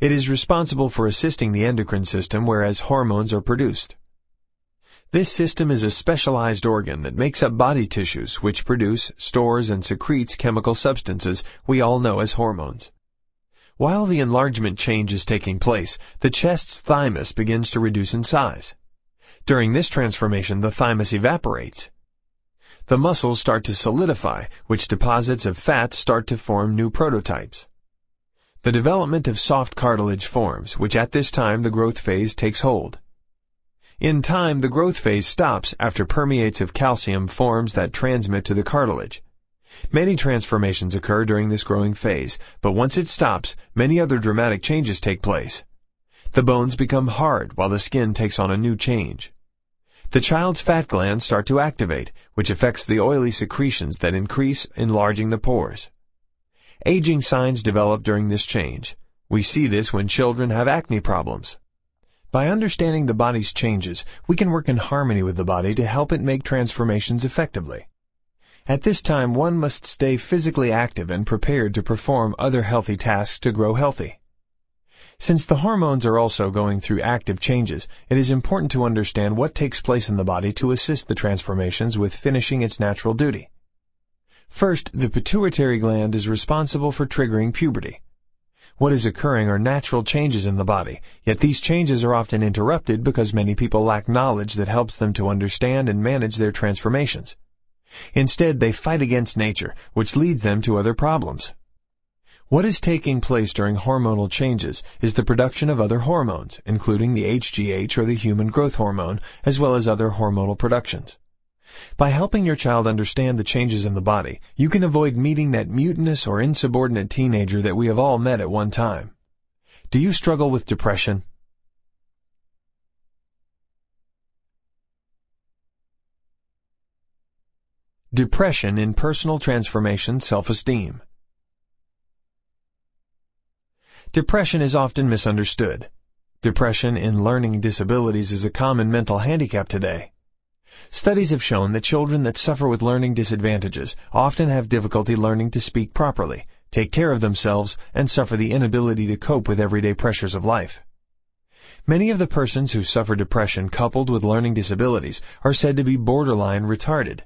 It is responsible for assisting the endocrine system, whereas hormones are produced. This system is a specialized organ that makes up body tissues, which produce, stores, and secretes chemical substances we all know as hormones. While the enlargement change is taking place, the chest's thymus begins to reduce in size. During this transformation, the thymus evaporates. The muscles start to solidify, which deposits of fat start to form new prototypes. The development of soft cartilage forms, which at this time the growth phase takes hold. In time, the growth phase stops after permeates of calcium forms that transmit to the cartilage. Many transformations occur during this growing phase, but once it stops, many other dramatic changes take place. The bones become hard while the skin takes on a new change. The child's fat glands start to activate, which affects the oily secretions that increase, enlarging the pores. Aging signs develop during this change. We see this when children have acne problems. By understanding the body's changes, we can work in harmony with the body to help it make transformations effectively. At this time, one must stay physically active and prepared to perform other healthy tasks to grow healthy. Since the hormones are also going through active changes, it is important to understand what takes place in the body to assist the transformations with finishing its natural duty. First, the pituitary gland is responsible for triggering puberty. What is occurring are natural changes in the body, yet these changes are often interrupted because many people lack knowledge that helps them to understand and manage their transformations. Instead, they fight against nature, which leads them to other problems. What is taking place during hormonal changes is the production of other hormones, including the HGH or the human growth hormone, as well as other hormonal productions. By helping your child understand the changes in the body, you can avoid meeting that mutinous or insubordinate teenager that we have all met at one time. Do you struggle with depression? Depression in personal transformation self-esteem. Depression is often misunderstood. Depression in learning disabilities is a common mental handicap today. Studies have shown that children that suffer with learning disadvantages often have difficulty learning to speak properly, take care of themselves, and suffer the inability to cope with everyday pressures of life. Many of the persons who suffer depression coupled with learning disabilities are said to be borderline retarded.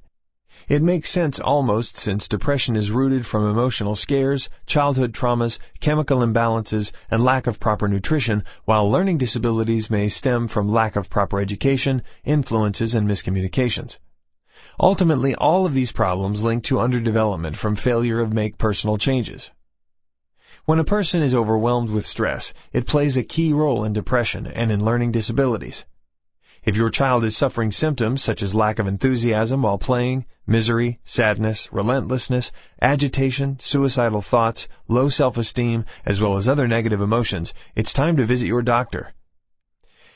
It makes sense almost, since depression is rooted from emotional scares, childhood traumas, chemical imbalances, and lack of proper nutrition, while learning disabilities may stem from lack of proper education, influences, and miscommunications. Ultimately, all of these problems link to underdevelopment from failure to make personal changes. When a person is overwhelmed with stress, it plays a key role in depression and in learning disabilities. If your child is suffering symptoms such as lack of enthusiasm while playing, misery, sadness, relentlessness, agitation, suicidal thoughts, low self-esteem, as well as other negative emotions, it's time to visit your doctor.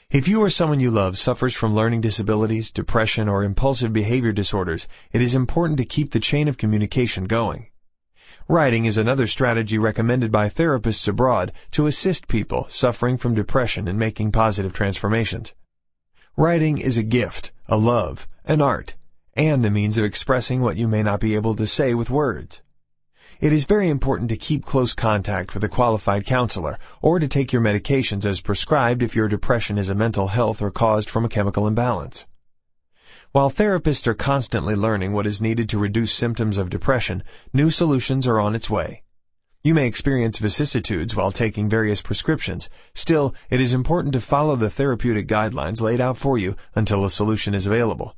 If you or someone you love suffers from learning disabilities, depression, or impulsive behavior disorders, it is important to keep the chain of communication going. Writing is another strategy recommended by therapists abroad to assist people suffering from depression in making positive transformations. Writing is a gift, a love, an art, and a means of expressing what you may not be able to say with words. It is very important to keep close contact with a qualified counselor or to take your medications as prescribed if your depression is a mental health or caused from a chemical imbalance. While therapists are constantly learning what is needed to reduce symptoms of depression, new solutions are on its way. You may experience vicissitudes while taking various prescriptions. Still, it is important to follow the therapeutic guidelines laid out for you until a solution is available.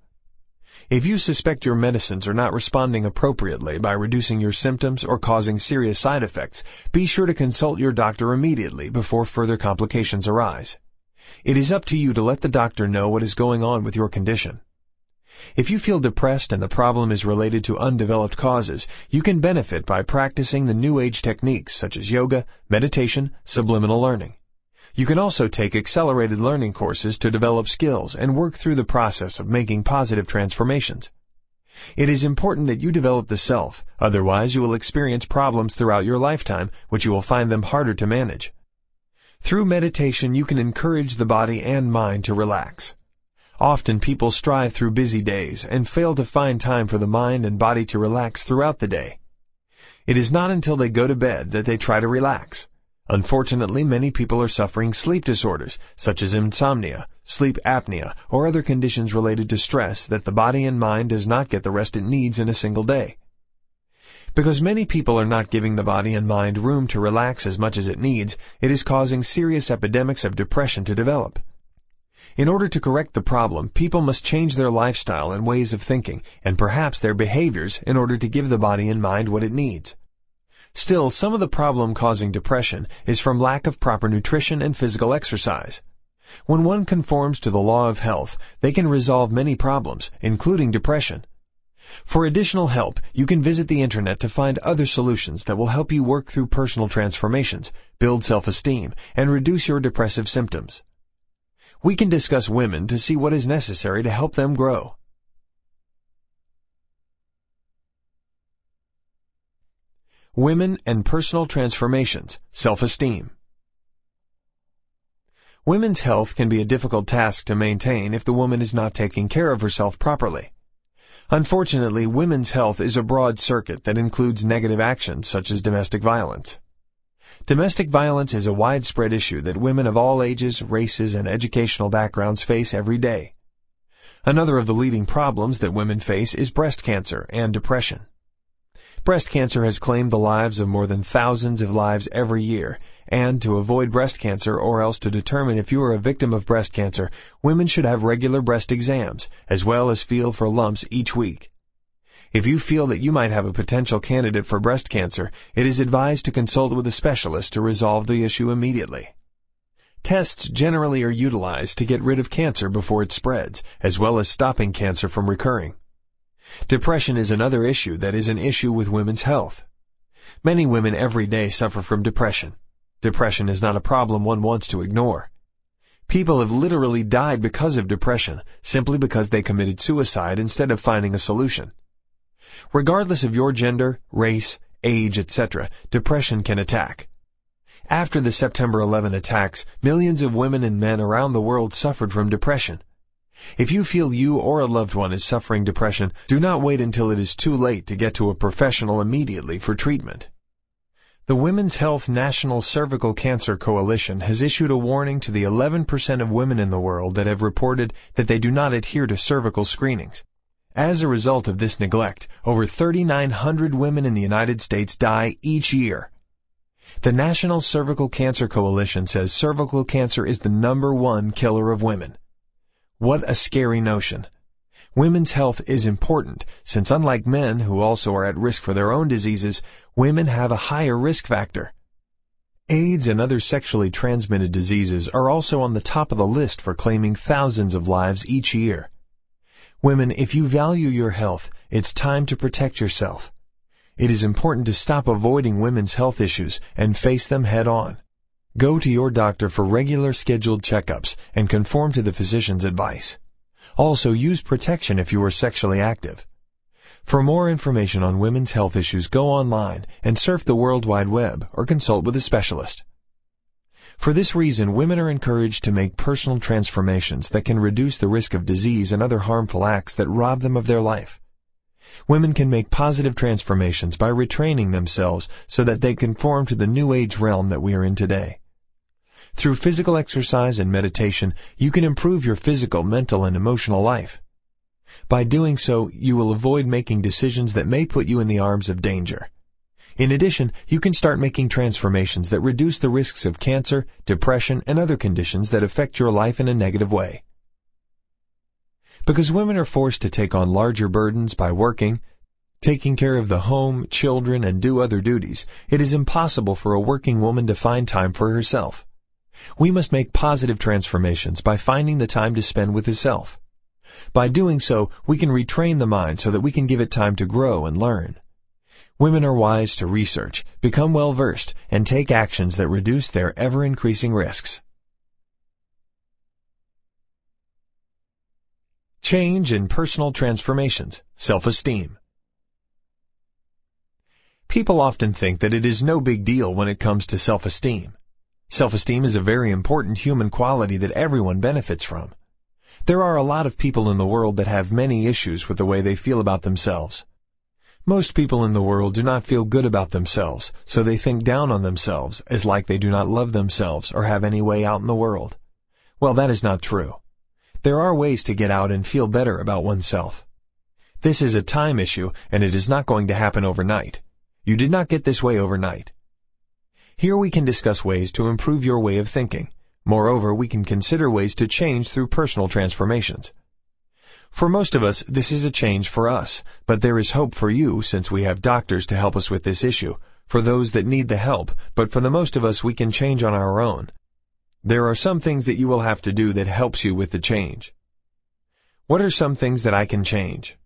If you suspect your medicines are not responding appropriately by reducing your symptoms or causing serious side effects, be sure to consult your doctor immediately before further complications arise. It is up to you to let the doctor know what is going on with your condition. If you feel depressed and the problem is related to undeveloped causes, you can benefit by practicing the New Age techniques such as yoga, meditation, subliminal learning. You can also take accelerated learning courses to develop skills and work through the process of making positive transformations. It is important that you develop the self, otherwise you will experience problems throughout your lifetime, which you will find them harder to manage. Through meditation, you can encourage the body and mind to relax. Often people strive through busy days and fail to find time for the mind and body to relax throughout the day. It is not until they go to bed that they try to relax. Unfortunately, many people are suffering sleep disorders, such as insomnia, sleep apnea, or other conditions related to stress that the body and mind does not get the rest it needs in a single day. Because many people are not giving the body and mind room to relax as much as it needs, it is causing serious epidemics of depression to develop. In order to correct the problem, people must change their lifestyle and ways of thinking, and perhaps their behaviors, in order to give the body and mind what it needs. Still, some of the problem causing depression is from lack of proper nutrition and physical exercise. When one conforms to the law of health, they can resolve many problems, including depression. For additional help, you can visit the internet to find other solutions that will help you work through personal transformations, build self-esteem, and reduce your depressive symptoms. We can discuss women to see what is necessary to help them grow. Women and personal transformations, self-esteem. Women's health can be a difficult task to maintain if the woman is not taking care of herself properly. Unfortunately, women's health is a broad circuit that includes negative actions such as domestic violence. Domestic violence is a widespread issue that women of all ages, races, and educational backgrounds face every day. Another of the leading problems that women face is breast cancer and depression. Breast cancer has claimed the lives of more than thousands of lives every year, and to avoid breast cancer or else to determine if you are a victim of breast cancer, women should have regular breast exams, as well as feel for lumps each week. If you feel that you might have a potential candidate for breast cancer, it is advised to consult with a specialist to resolve the issue immediately. Tests generally are utilized to get rid of cancer before it spreads, as well as stopping cancer from recurring. Depression is another issue that is an issue with women's health. Many women every day suffer from depression. Depression is not a problem one wants to ignore. People have literally died because of depression, simply because they committed suicide instead of finding a solution. Regardless of your gender, race, age, etc., depression can attack. After the September 11 attacks, millions of women and men around the world suffered from depression. If you feel you or a loved one is suffering depression, do not wait until it is too late to get to a professional immediately for treatment. The Women's Health National Cervical Cancer Coalition has issued a warning to the 11% of women in the world that have reported that they do not adhere to cervical screenings. As a result of this neglect, over 3,900 women in the United States die each year. The National Cervical Cancer Coalition says cervical cancer is the #1 killer of women. What a scary notion! Women's health is important, since unlike men, who also are at risk for their own diseases, women have a higher risk factor. AIDS and other sexually transmitted diseases are also on the top of the list for claiming thousands of lives each year. Women, if you value your health, it's time to protect yourself. It is important to stop avoiding women's health issues and face them head on. Go to your doctor for regular scheduled checkups and conform to the physician's advice. Also, use protection if you are sexually active. For more information on women's health issues, go online and surf the World Wide Web or consult with a specialist. For this reason, women are encouraged to make personal transformations that can reduce the risk of disease and other harmful acts that rob them of their life. Women can make positive transformations by retraining themselves so that they conform to the new age realm that we are in today. Through physical exercise and meditation, you can improve your physical, mental, and emotional life. By doing so, you will avoid making decisions that may put you in the arms of danger. In addition, you can start making transformations that reduce the risks of cancer, depression, and other conditions that affect your life in a negative way. Because women are forced to take on larger burdens by working, taking care of the home, children, and do other duties, it is impossible for a working woman to find time for herself. We must make positive transformations by finding the time to spend with herself. By doing so, we can retrain the mind so that we can give it time to grow and learn. Women are wise to research, become well-versed, and take actions that reduce their ever-increasing risks. Change in personal transformations, self-esteem. People often think that it is no big deal when it comes to self-esteem. Self-esteem is a very important human quality that everyone benefits from. There are a lot of people in the world that have many issues with the way they feel about themselves. Most people in the world do not feel good about themselves, so they think down on themselves, as like they do not love themselves or have any way out in the world. Well, that is not true. There are ways to get out and feel better about oneself. This is a time issue, and it is not going to happen overnight. You did not get this way overnight. Here we can discuss ways to improve your way of thinking, Moreover, we can consider ways to change through personal transformations. For most of us, this is a change for us, but there is hope for you since we have doctors to help us with this issue, for those that need the help, but for the most of us we can change on our own. There are some things that you will have to do that helps you with the change. What are some things that I can change?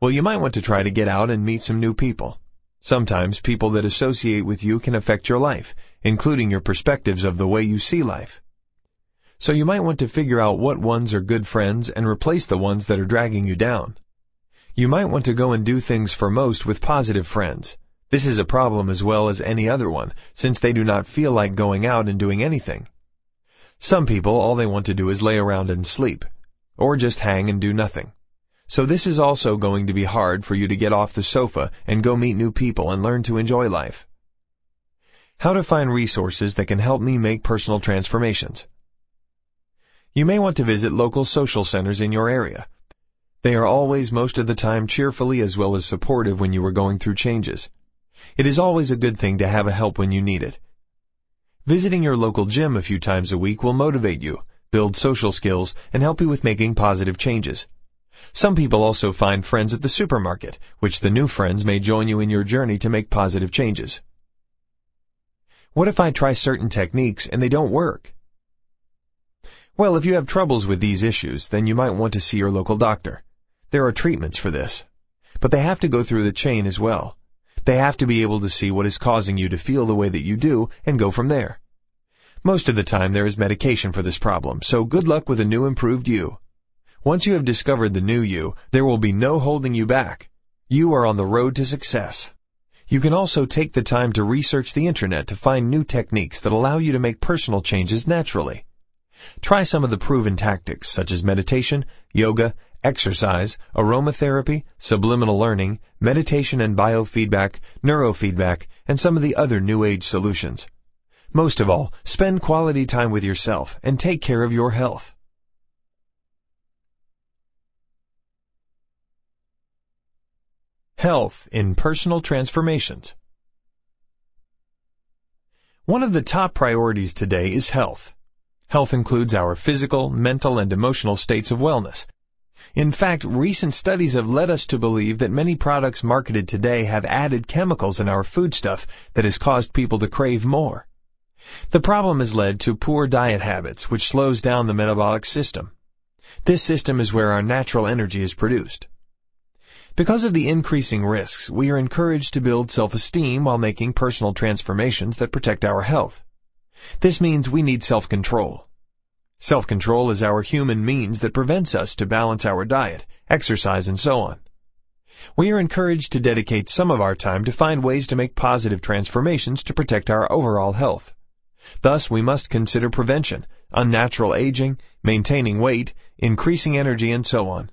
Well, you might want to try to get out and meet some new people. Sometimes people that associate with you can affect your life, including your perspectives of the way you see life. So you might want to figure out what ones are good friends and replace the ones that are dragging you down. You might want to go and do things for most with positive friends. This is a problem as well as any other one, since they do not feel like going out and doing anything. Some people, all they want to do is lay around and sleep, or just hang and do nothing. So this is also going to be hard for you to get off the sofa and go meet new people and learn to enjoy life. How to find resources that can help me make personal transformations. You may want to visit local social centers in your area. They are always most of the time cheerfully as well as supportive when you are going through changes. It is always a good thing to have a help when you need it. Visiting your local gym a few times a week will motivate you, build social skills, and help you with making positive changes. Some people also find friends at the supermarket, which the new friends may join you in your journey to make positive changes. What if I try certain techniques and they don't work? Well, if you have troubles with these issues, then you might want to see your local doctor. There are treatments for this, but they have to go through the chain as well. They have to be able to see what is causing you to feel the way that you do and go from there. Most of the time there is medication for this problem, so good luck with a new improved you. Once you have discovered the new you, there will be no holding you back. You are on the road to success. You can also take the time to research the internet to find new techniques that allow you to make personal changes naturally. Try some of the proven tactics such as meditation, yoga, exercise, aromatherapy, subliminal learning, meditation and biofeedback, neurofeedback, and some of the other New Age solutions. Most of all, spend quality time with yourself and take care of your health. Health in personal transformations. One of the top priorities today is health. Health includes our physical, mental, and emotional states of wellness. In fact, recent studies have led us to believe that many products marketed today have added chemicals in our foodstuff that has caused people to crave more. The problem has led to poor diet habits, which slows down the metabolic system. This system is where our natural energy is produced. Because of the increasing risks, we are encouraged to build self-esteem while making personal transformations that protect our health. This means we need self-control. Self-control is our human means that prevents us to balance our diet, exercise, and so on. We are encouraged to dedicate some of our time to find ways to make positive transformations to protect our overall health. Thus, we must consider prevention, unnatural aging, maintaining weight, increasing energy, and so on.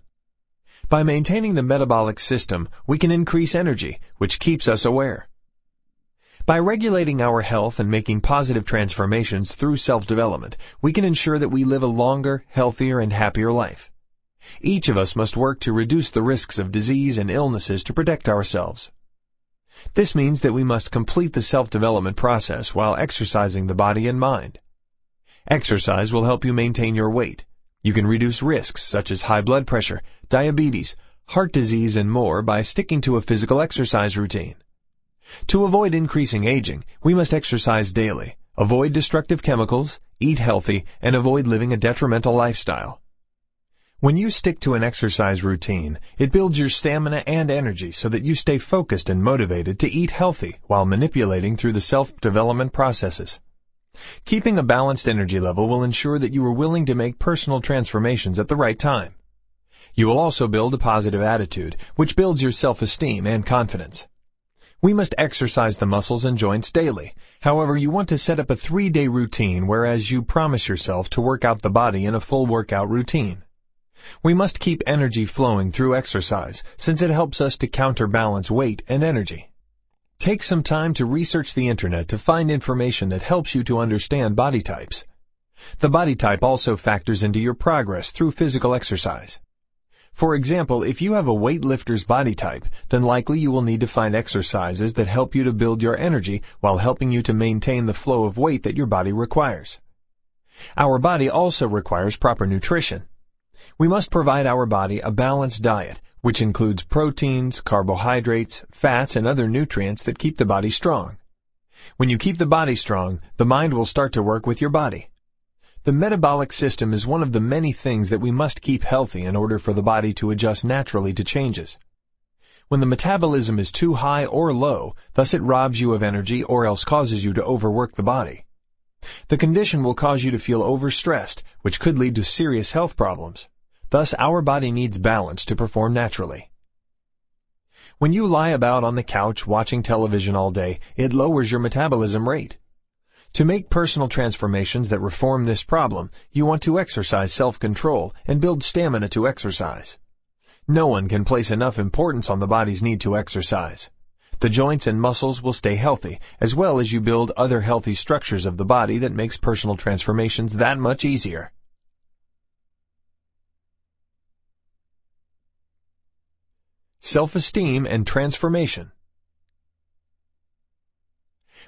By maintaining the metabolic system, we can increase energy, which keeps us aware. By regulating our health and making positive transformations through self-development, we can ensure that we live a longer, healthier, and happier life. Each of us must work to reduce the risks of disease and illnesses to protect ourselves. This means that we must complete the self-development process while exercising the body and mind. Exercise will help you maintain your weight. You can reduce risks such as high blood pressure, diabetes, heart disease, and more by sticking to a physical exercise routine. To avoid increasing aging, we must exercise daily, avoid destructive chemicals, eat healthy, and avoid living a detrimental lifestyle. When you stick to an exercise routine, it builds your stamina and energy so that you stay focused and motivated to eat healthy while manipulating through the self-development processes. Keeping a balanced energy level will ensure that you are willing to make personal transformations at the right time. You will also build a positive attitude, which builds your self-esteem and confidence. We must exercise the muscles and joints daily. However, you want to set up a 3-day routine, whereas you promise yourself to work out the body in a full workout routine. We must keep energy flowing through exercise, since it helps us to counterbalance weight and energy. Take some time to research the internet to find information that helps you to understand body types. The body type also factors into your progress through physical exercise. For example, if you have a weightlifter's body type, then likely you will need to find exercises that help you to build your energy while helping you to maintain the flow of weight that your body requires. Our body also requires proper nutrition. We must provide our body a balanced diet, which includes proteins, carbohydrates, fats, and other nutrients that keep the body strong. When you keep the body strong, the mind will start to work with your body. The metabolic system is one of the many things that we must keep healthy in order for the body to adjust naturally to changes. When the metabolism is too high or low, thus it robs you of energy or else causes you to overwork the body. The condition will cause you to feel overstressed, which could lead to serious health problems. Thus, our body needs balance to perform naturally. When you lie about on the couch watching television all day, it lowers your metabolism rate. To make personal transformations that reform this problem, you want to exercise self-control and build stamina to exercise. No one can place enough importance on the body's need to exercise. The joints and muscles will stay healthy, as well as you build other healthy structures of the body that makes personal transformations that much easier. Self-esteem and transformation.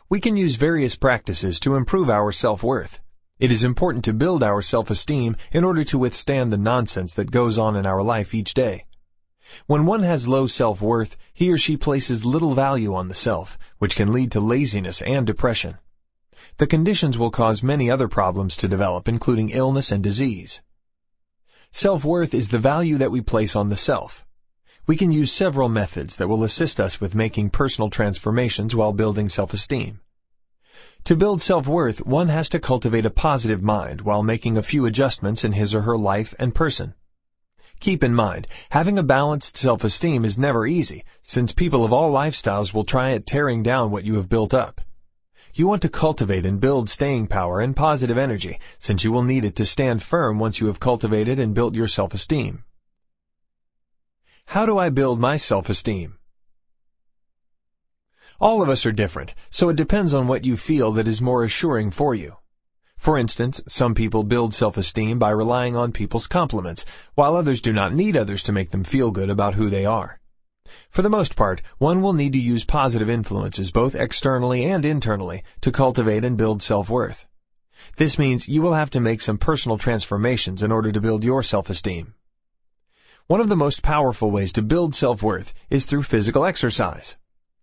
We can use various practices to improve our self-worth. It is important to build our self-esteem in order to withstand the nonsense that goes on in our life each day. When one has low self-worth, he or she places little value on the self, which can lead to laziness and depression. The conditions will cause many other problems to develop, including illness and disease. Self-worth is the value that we place on the self. We can use several methods that will assist us with making personal transformations while building self-esteem. To build self-worth, one has to cultivate a positive mind while making a few adjustments in his or her life and person. Keep in mind, having a balanced self-esteem is never easy, since people of all lifestyles will try at tearing down what you have built up. You want to cultivate and build staying power and positive energy, since you will need it to stand firm once you have cultivated and built your self-esteem. How do I build my self-esteem? All of us are different, so it depends on what you feel that is more assuring for you. For instance, some people build self-esteem by relying on people's compliments, while others do not need others to make them feel good about who they are. For the most part, one will need to use positive influences both externally and internally to cultivate and build self-worth. This means you will have to make some personal transformations in order to build your self-esteem. One of the most powerful ways to build self-worth is through physical exercise.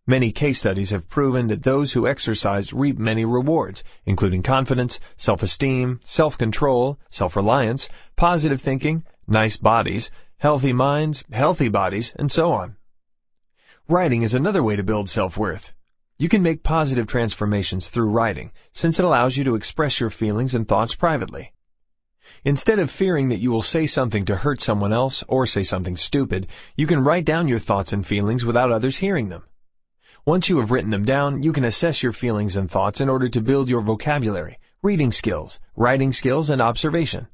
Many case studies have proven that those who exercise reap many rewards, including confidence, self-esteem, self-control, self-reliance, positive thinking, nice bodies, healthy minds, healthy bodies, and so on. Writing is another way to build self-worth. You can make positive transformations through writing, since it allows you to express your feelings and thoughts privately. Instead of fearing that you will say something to hurt someone else or say something stupid, you can write down your thoughts and feelings without others hearing them. Once you have written them down, you can assess your feelings and thoughts in order to build your vocabulary, reading skills, writing skills, and observation.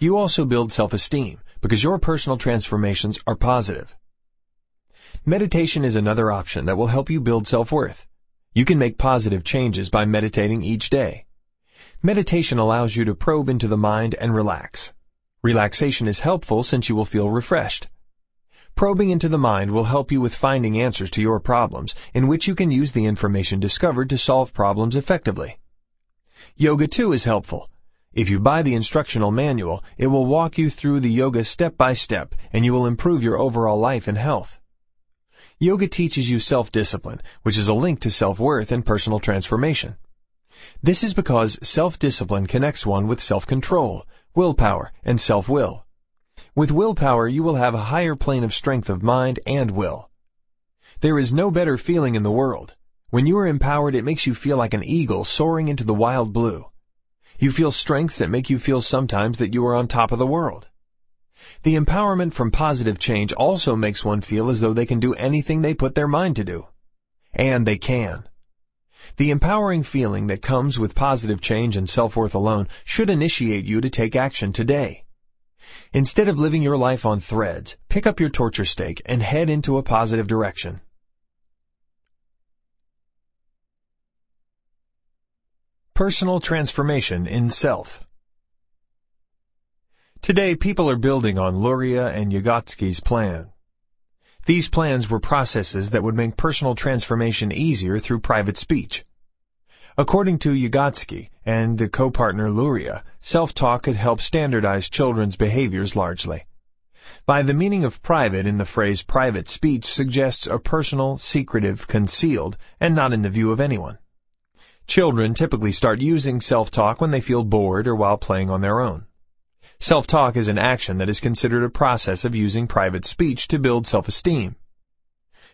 You also build self-esteem because your personal transformations are positive. Meditation is another option that will help you build self-worth. You can make positive changes by meditating each day. Meditation allows you to probe into the mind and relax. Relaxation is helpful since you will feel refreshed. Probing into the mind will help you with finding answers to your problems, in which you can use the information discovered to solve problems effectively. Yoga too is helpful. If you buy the instructional manual, it will walk you through the yoga step by step, and you will improve your overall life and health. Yoga teaches you self-discipline, which is a link to self-worth and personal transformation. This is because self-discipline connects one with self-control, willpower, and self-will. With willpower, you will have a higher plane of strength of mind and will. There is no better feeling in the world. When you are empowered, it makes you feel like an eagle soaring into the wild blue. You feel strengths that make you feel sometimes that you are on top of the world. The empowerment from positive change also makes one feel as though they can do anything they put their mind to do. And they can. The empowering feeling that comes with positive change and self-worth alone should initiate you to take action today. Instead of living your life on threads, pick up your torture stake and head into a positive direction. Personal transformation in self. Today, people are building on Luria and Vygotsky's plan. These plans were processes that would make personal transformation easier through private speech. According to Vygotsky and the co-partner Luria, self-talk could help standardize children's behaviors largely. By the meaning of private in the phrase private speech suggests a personal, secretive, concealed, and not in the view of anyone. Children typically start using self-talk when they feel bored or while playing on their own. Self-talk is an action that is considered a process of using private speech to build self-esteem.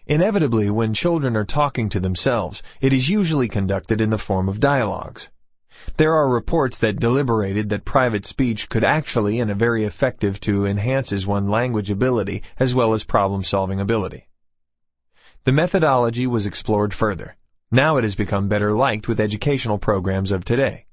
Inevitably, when children are talking to themselves, it is usually conducted in the form of dialogues. There are reports that deliberated that private speech could actually and a very effective to enhances one's language ability as well as problem-solving ability. The methodology was explored further. Now it has become better liked with educational programs of today.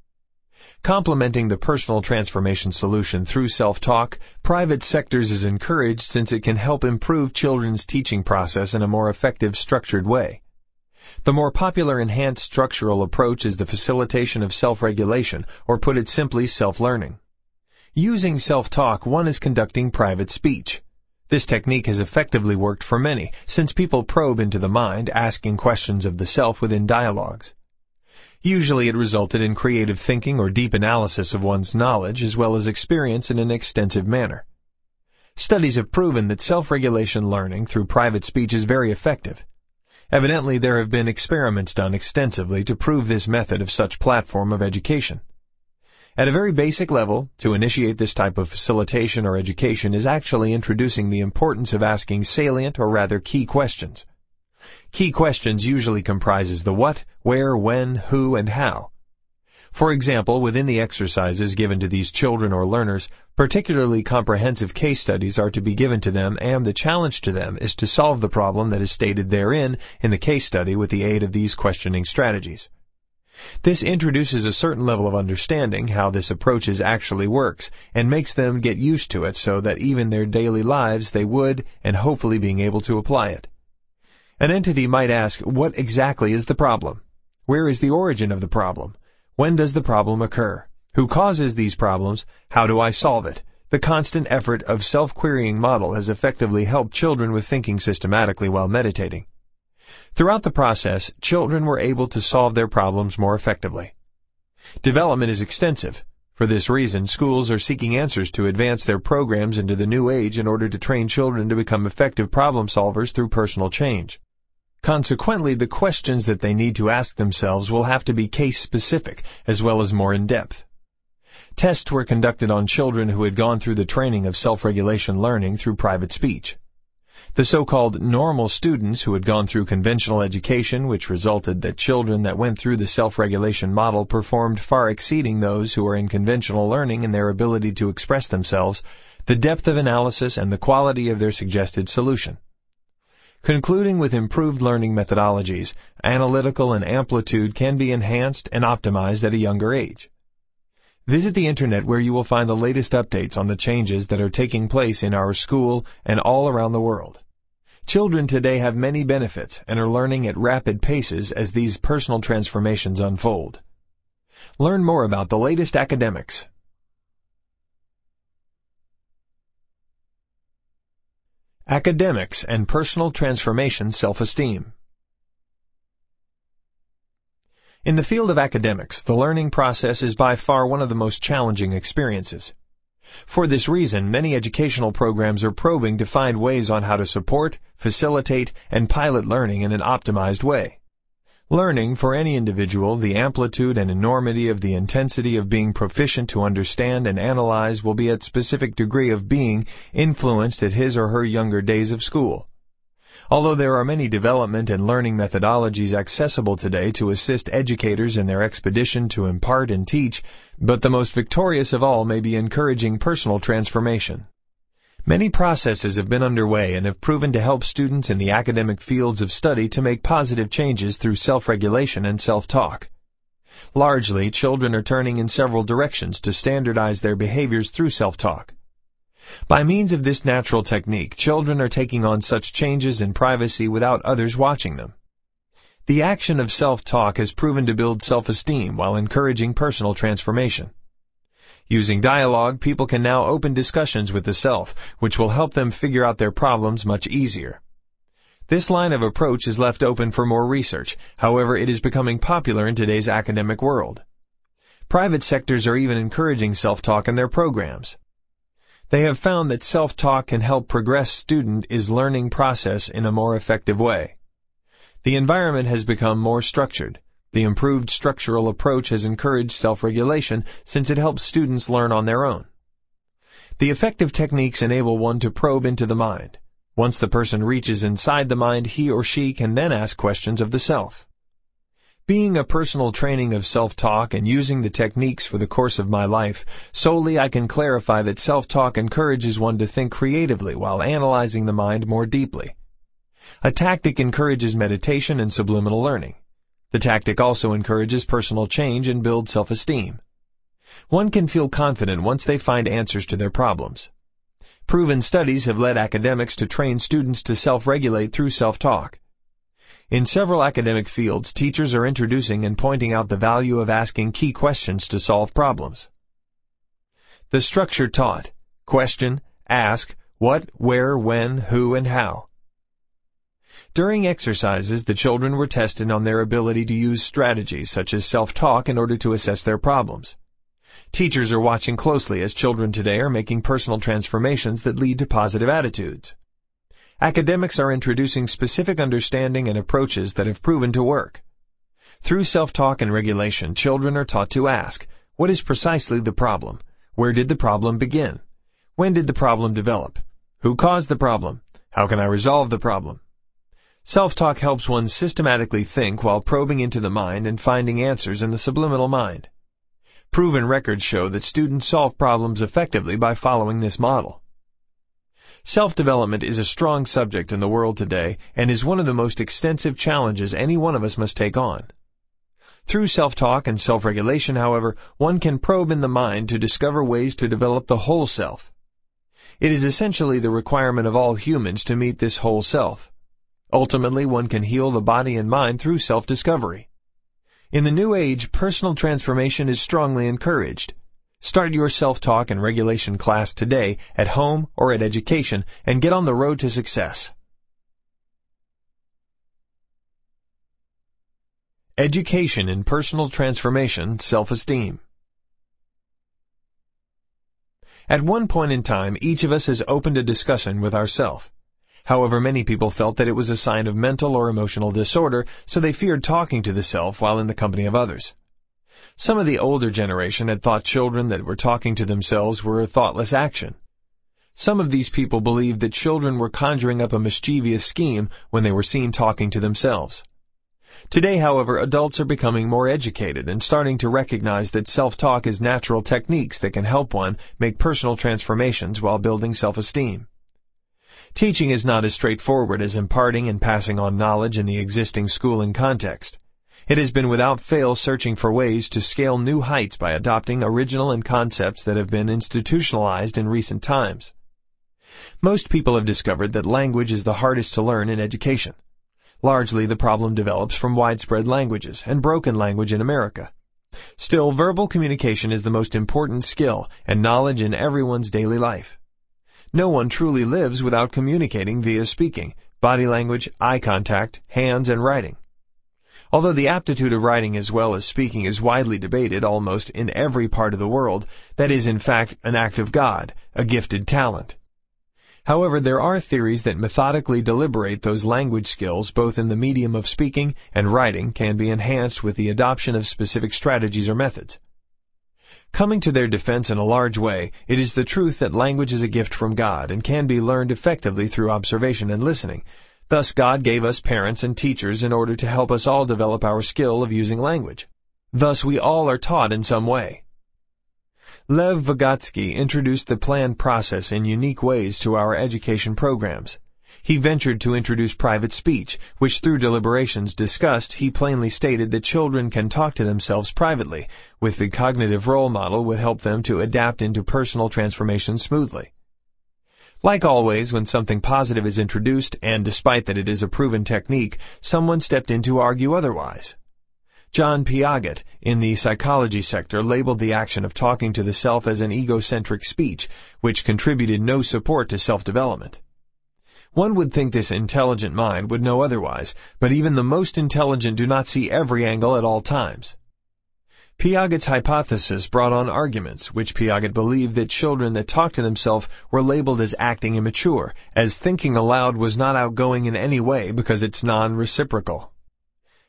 Complementing the personal transformation solution through self-talk, private sectors is encouraged since it can help improve children's teaching process in a more effective, structured way. The more popular enhanced structural approach is the facilitation of self-regulation, or put it simply, self-learning. Using self-talk, one is conducting private speech. This technique has effectively worked for many, since people probe into the mind, asking questions of the self within dialogues. Usually it resulted in creative thinking or deep analysis of one's knowledge as well as experience in an extensive manner. Studies have proven that self-regulation learning through private speech is very effective. Evidently, there have been experiments done extensively to prove this method of such platform of education. At a very basic level, to initiate this type of facilitation or education is actually introducing the importance of asking salient or rather key questions. Key questions usually comprises the what, where, when, who, and how. For example, within the exercises given to these children or learners, particularly comprehensive case studies are to be given to them, and the challenge to them is to solve the problem that is stated therein in the case study with the aid of these questioning strategies. This introduces a certain level of understanding how this approach actually works and makes them get used to it so that even their daily lives they would and hopefully being able to apply it. An entity might ask, what exactly is the problem? Where is the origin of the problem? When does the problem occur? Who causes these problems? How do I solve it? The constant effort of self-querying model has effectively helped children with thinking systematically while meditating. Throughout the process, children were able to solve their problems more effectively. Development is extensive. For this reason, schools are seeking answers to advance their programs into the new age in order to train children to become effective problem solvers through personal change. Consequently, the questions that they need to ask themselves will have to be case-specific as well as more in-depth. Tests were conducted on children who had gone through the training of self-regulation learning through private speech. The so-called normal students who had gone through conventional education, which resulted that children that went through the self-regulation model performed far exceeding those who were in conventional learning in their ability to express themselves, the depth of analysis, and the quality of their suggested solution. Concluding with improved learning methodologies, analytical and amplitude can be enhanced and optimized at a younger age. Visit the internet where you will find the latest updates on the changes that are taking place in our school and all around the world. Children today have many benefits and are learning at rapid paces as these personal transformations unfold. Learn more about the latest academics. Academics and Personal Transformation Self-Esteem. In the field of academics, the learning process is by far one of the most challenging experiences. For this reason, many educational programs are probing to find ways on how to support, facilitate, and pilot learning in an optimized way. Learning, for any individual, the amplitude and enormity of the intensity of being proficient to understand and analyze will be at specific degree of being influenced at his or her younger days of school. Although there are many development and learning methodologies accessible today to assist educators in their expedition to impart and teach, but the most victorious of all may be encouraging personal transformation. Many processes have been underway and have proven to help students in the academic fields of study to make positive changes through self-regulation and self-talk. Largely, children are turning in several directions to standardize their behaviors through self-talk. By means of this natural technique, children are taking on such changes in privacy without others watching them. The action of self-talk has proven to build self-esteem while encouraging personal transformation. Using dialogue, people can now open discussions with the self, which will help them figure out their problems much easier. This line of approach is left open for more research, however it is becoming popular in today's academic world. Private sectors are even encouraging self-talk in their programs. They have found that self-talk can help progress students' learning process in a more effective way. The environment has become more structured. The improved structural approach has encouraged self-regulation since it helps students learn on their own. The effective techniques enable one to probe into the mind. Once the person reaches inside the mind, he or she can then ask questions of the self. Being a personal training of self-talk and using the techniques for the course of my life, solely I can clarify that self-talk encourages one to think creatively while analyzing the mind more deeply. A tactic encourages meditation and subliminal learning. The tactic also encourages personal change and builds self-esteem. One can feel confident once they find answers to their problems. Proven studies have led academics to train students to self-regulate through self-talk. In several academic fields, teachers are introducing and pointing out the value of asking key questions to solve problems. The structure taught: question, ask, what, where, when, who, and how. During exercises, the children were tested on their ability to use strategies such as self-talk in order to assess their problems. Teachers are watching closely as children today are making personal transformations that lead to positive attitudes. Academics are introducing specific understanding and approaches that have proven to work. Through self-talk and regulation, children are taught to ask, what is precisely the problem? Where did the problem begin? When did the problem develop? Who caused the problem? How can I resolve the problem? Self-talk helps one systematically think while probing into the mind and finding answers in the subliminal mind. Proven records show that students solve problems effectively by following this model. Self-development is a strong subject in the world today and is one of the most extensive challenges any one of us must take on. Through self-talk and self-regulation, however, one can probe in the mind to discover ways to develop the whole self. It is essentially the requirement of all humans to meet this whole self. Ultimately, one can heal the body and mind through self-discovery. In the New Age, personal transformation is strongly encouraged. Start your self-talk and regulation class today at home or at education and get on the road to success. Education in Personal Transformation, Self-Esteem. At one point in time, each of us has opened a discussion with ourselves. However, many people felt that it was a sign of mental or emotional disorder, so they feared talking to the self while in the company of others. Some of the older generation had thought children that were talking to themselves were a thoughtless action. Some of these people believed that children were conjuring up a mischievous scheme when they were seen talking to themselves. Today, however, adults are becoming more educated and starting to recognize that self-talk is natural techniques that can help one make personal transformations while building self-esteem. Teaching is not as straightforward as imparting and passing on knowledge in the existing schooling context. It has been without fail searching for ways to scale new heights by adopting original and concepts that have been institutionalized in recent times. Most people have discovered that language is the hardest to learn in education. Largely, the problem develops from widespread languages and broken language in America. Still, verbal communication is the most important skill and knowledge in everyone's daily life. No one truly lives without communicating via speaking, body language, eye contact, hands, and writing. Although the aptitude of writing as well as speaking is widely debated almost in every part of the world, that is in fact an act of God, a gifted talent. However, there are theories that methodically deliberate those language skills both in the medium of speaking and writing can be enhanced with the adoption of specific strategies or methods. Coming to their defense in a large way, it is the truth that language is a gift from God and can be learned effectively through observation and listening. Thus, God gave us parents and teachers in order to help us all develop our skill of using language. Thus, we all are taught in some way. Lev Vygotsky introduced the planned process in unique ways to our education programs. He ventured to introduce private speech, which through deliberations discussed, he plainly stated that children can talk to themselves privately, with the cognitive role model would help them to adapt into personal transformation smoothly. Like always, when something positive is introduced, and despite that it is a proven technique, someone stepped in to argue otherwise. John Piaget, in the psychology sector, labeled the action of talking to the self as an egocentric speech, which contributed no support to self-development. One would think this intelligent mind would know otherwise, but even the most intelligent do not see every angle at all times. Piaget's hypothesis brought on arguments, which Piaget believed that children that talked to themselves were labeled as acting immature, as thinking aloud was not outgoing in any way because it's non-reciprocal.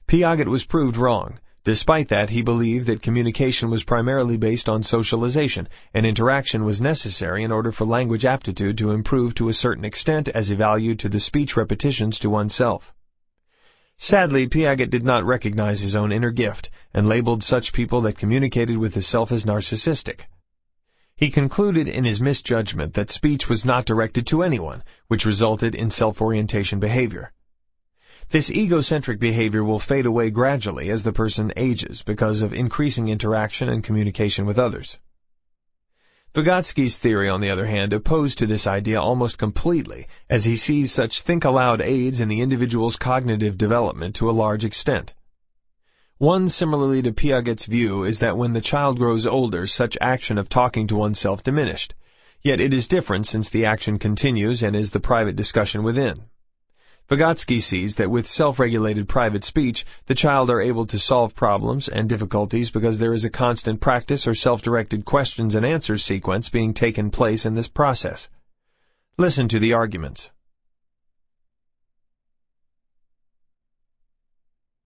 Piaget was proved wrong. Despite that, he believed that communication was primarily based on socialization, and interaction was necessary in order for language aptitude to improve to a certain extent as a value to the speech repetitions to oneself. Sadly, Piaget did not recognize his own inner gift, and labeled such people that communicated with the self as narcissistic. He concluded in his misjudgment that speech was not directed to anyone, which resulted in self-orientation behavior. This egocentric behavior will fade away gradually as the person ages because of increasing interaction and communication with others. Vygotsky's theory, on the other hand, opposed to this idea almost completely, as he sees such think-aloud aids in the individual's cognitive development to a large extent. One similarly to Piaget's view is that when the child grows older, such action of talking to oneself diminished, yet it is different since the action continues and is the private discussion within. Vygotsky sees that with self-regulated private speech, the child are able to solve problems and difficulties because there is a constant practice or self-directed questions and answers sequence being taken place in this process. Listen to the arguments.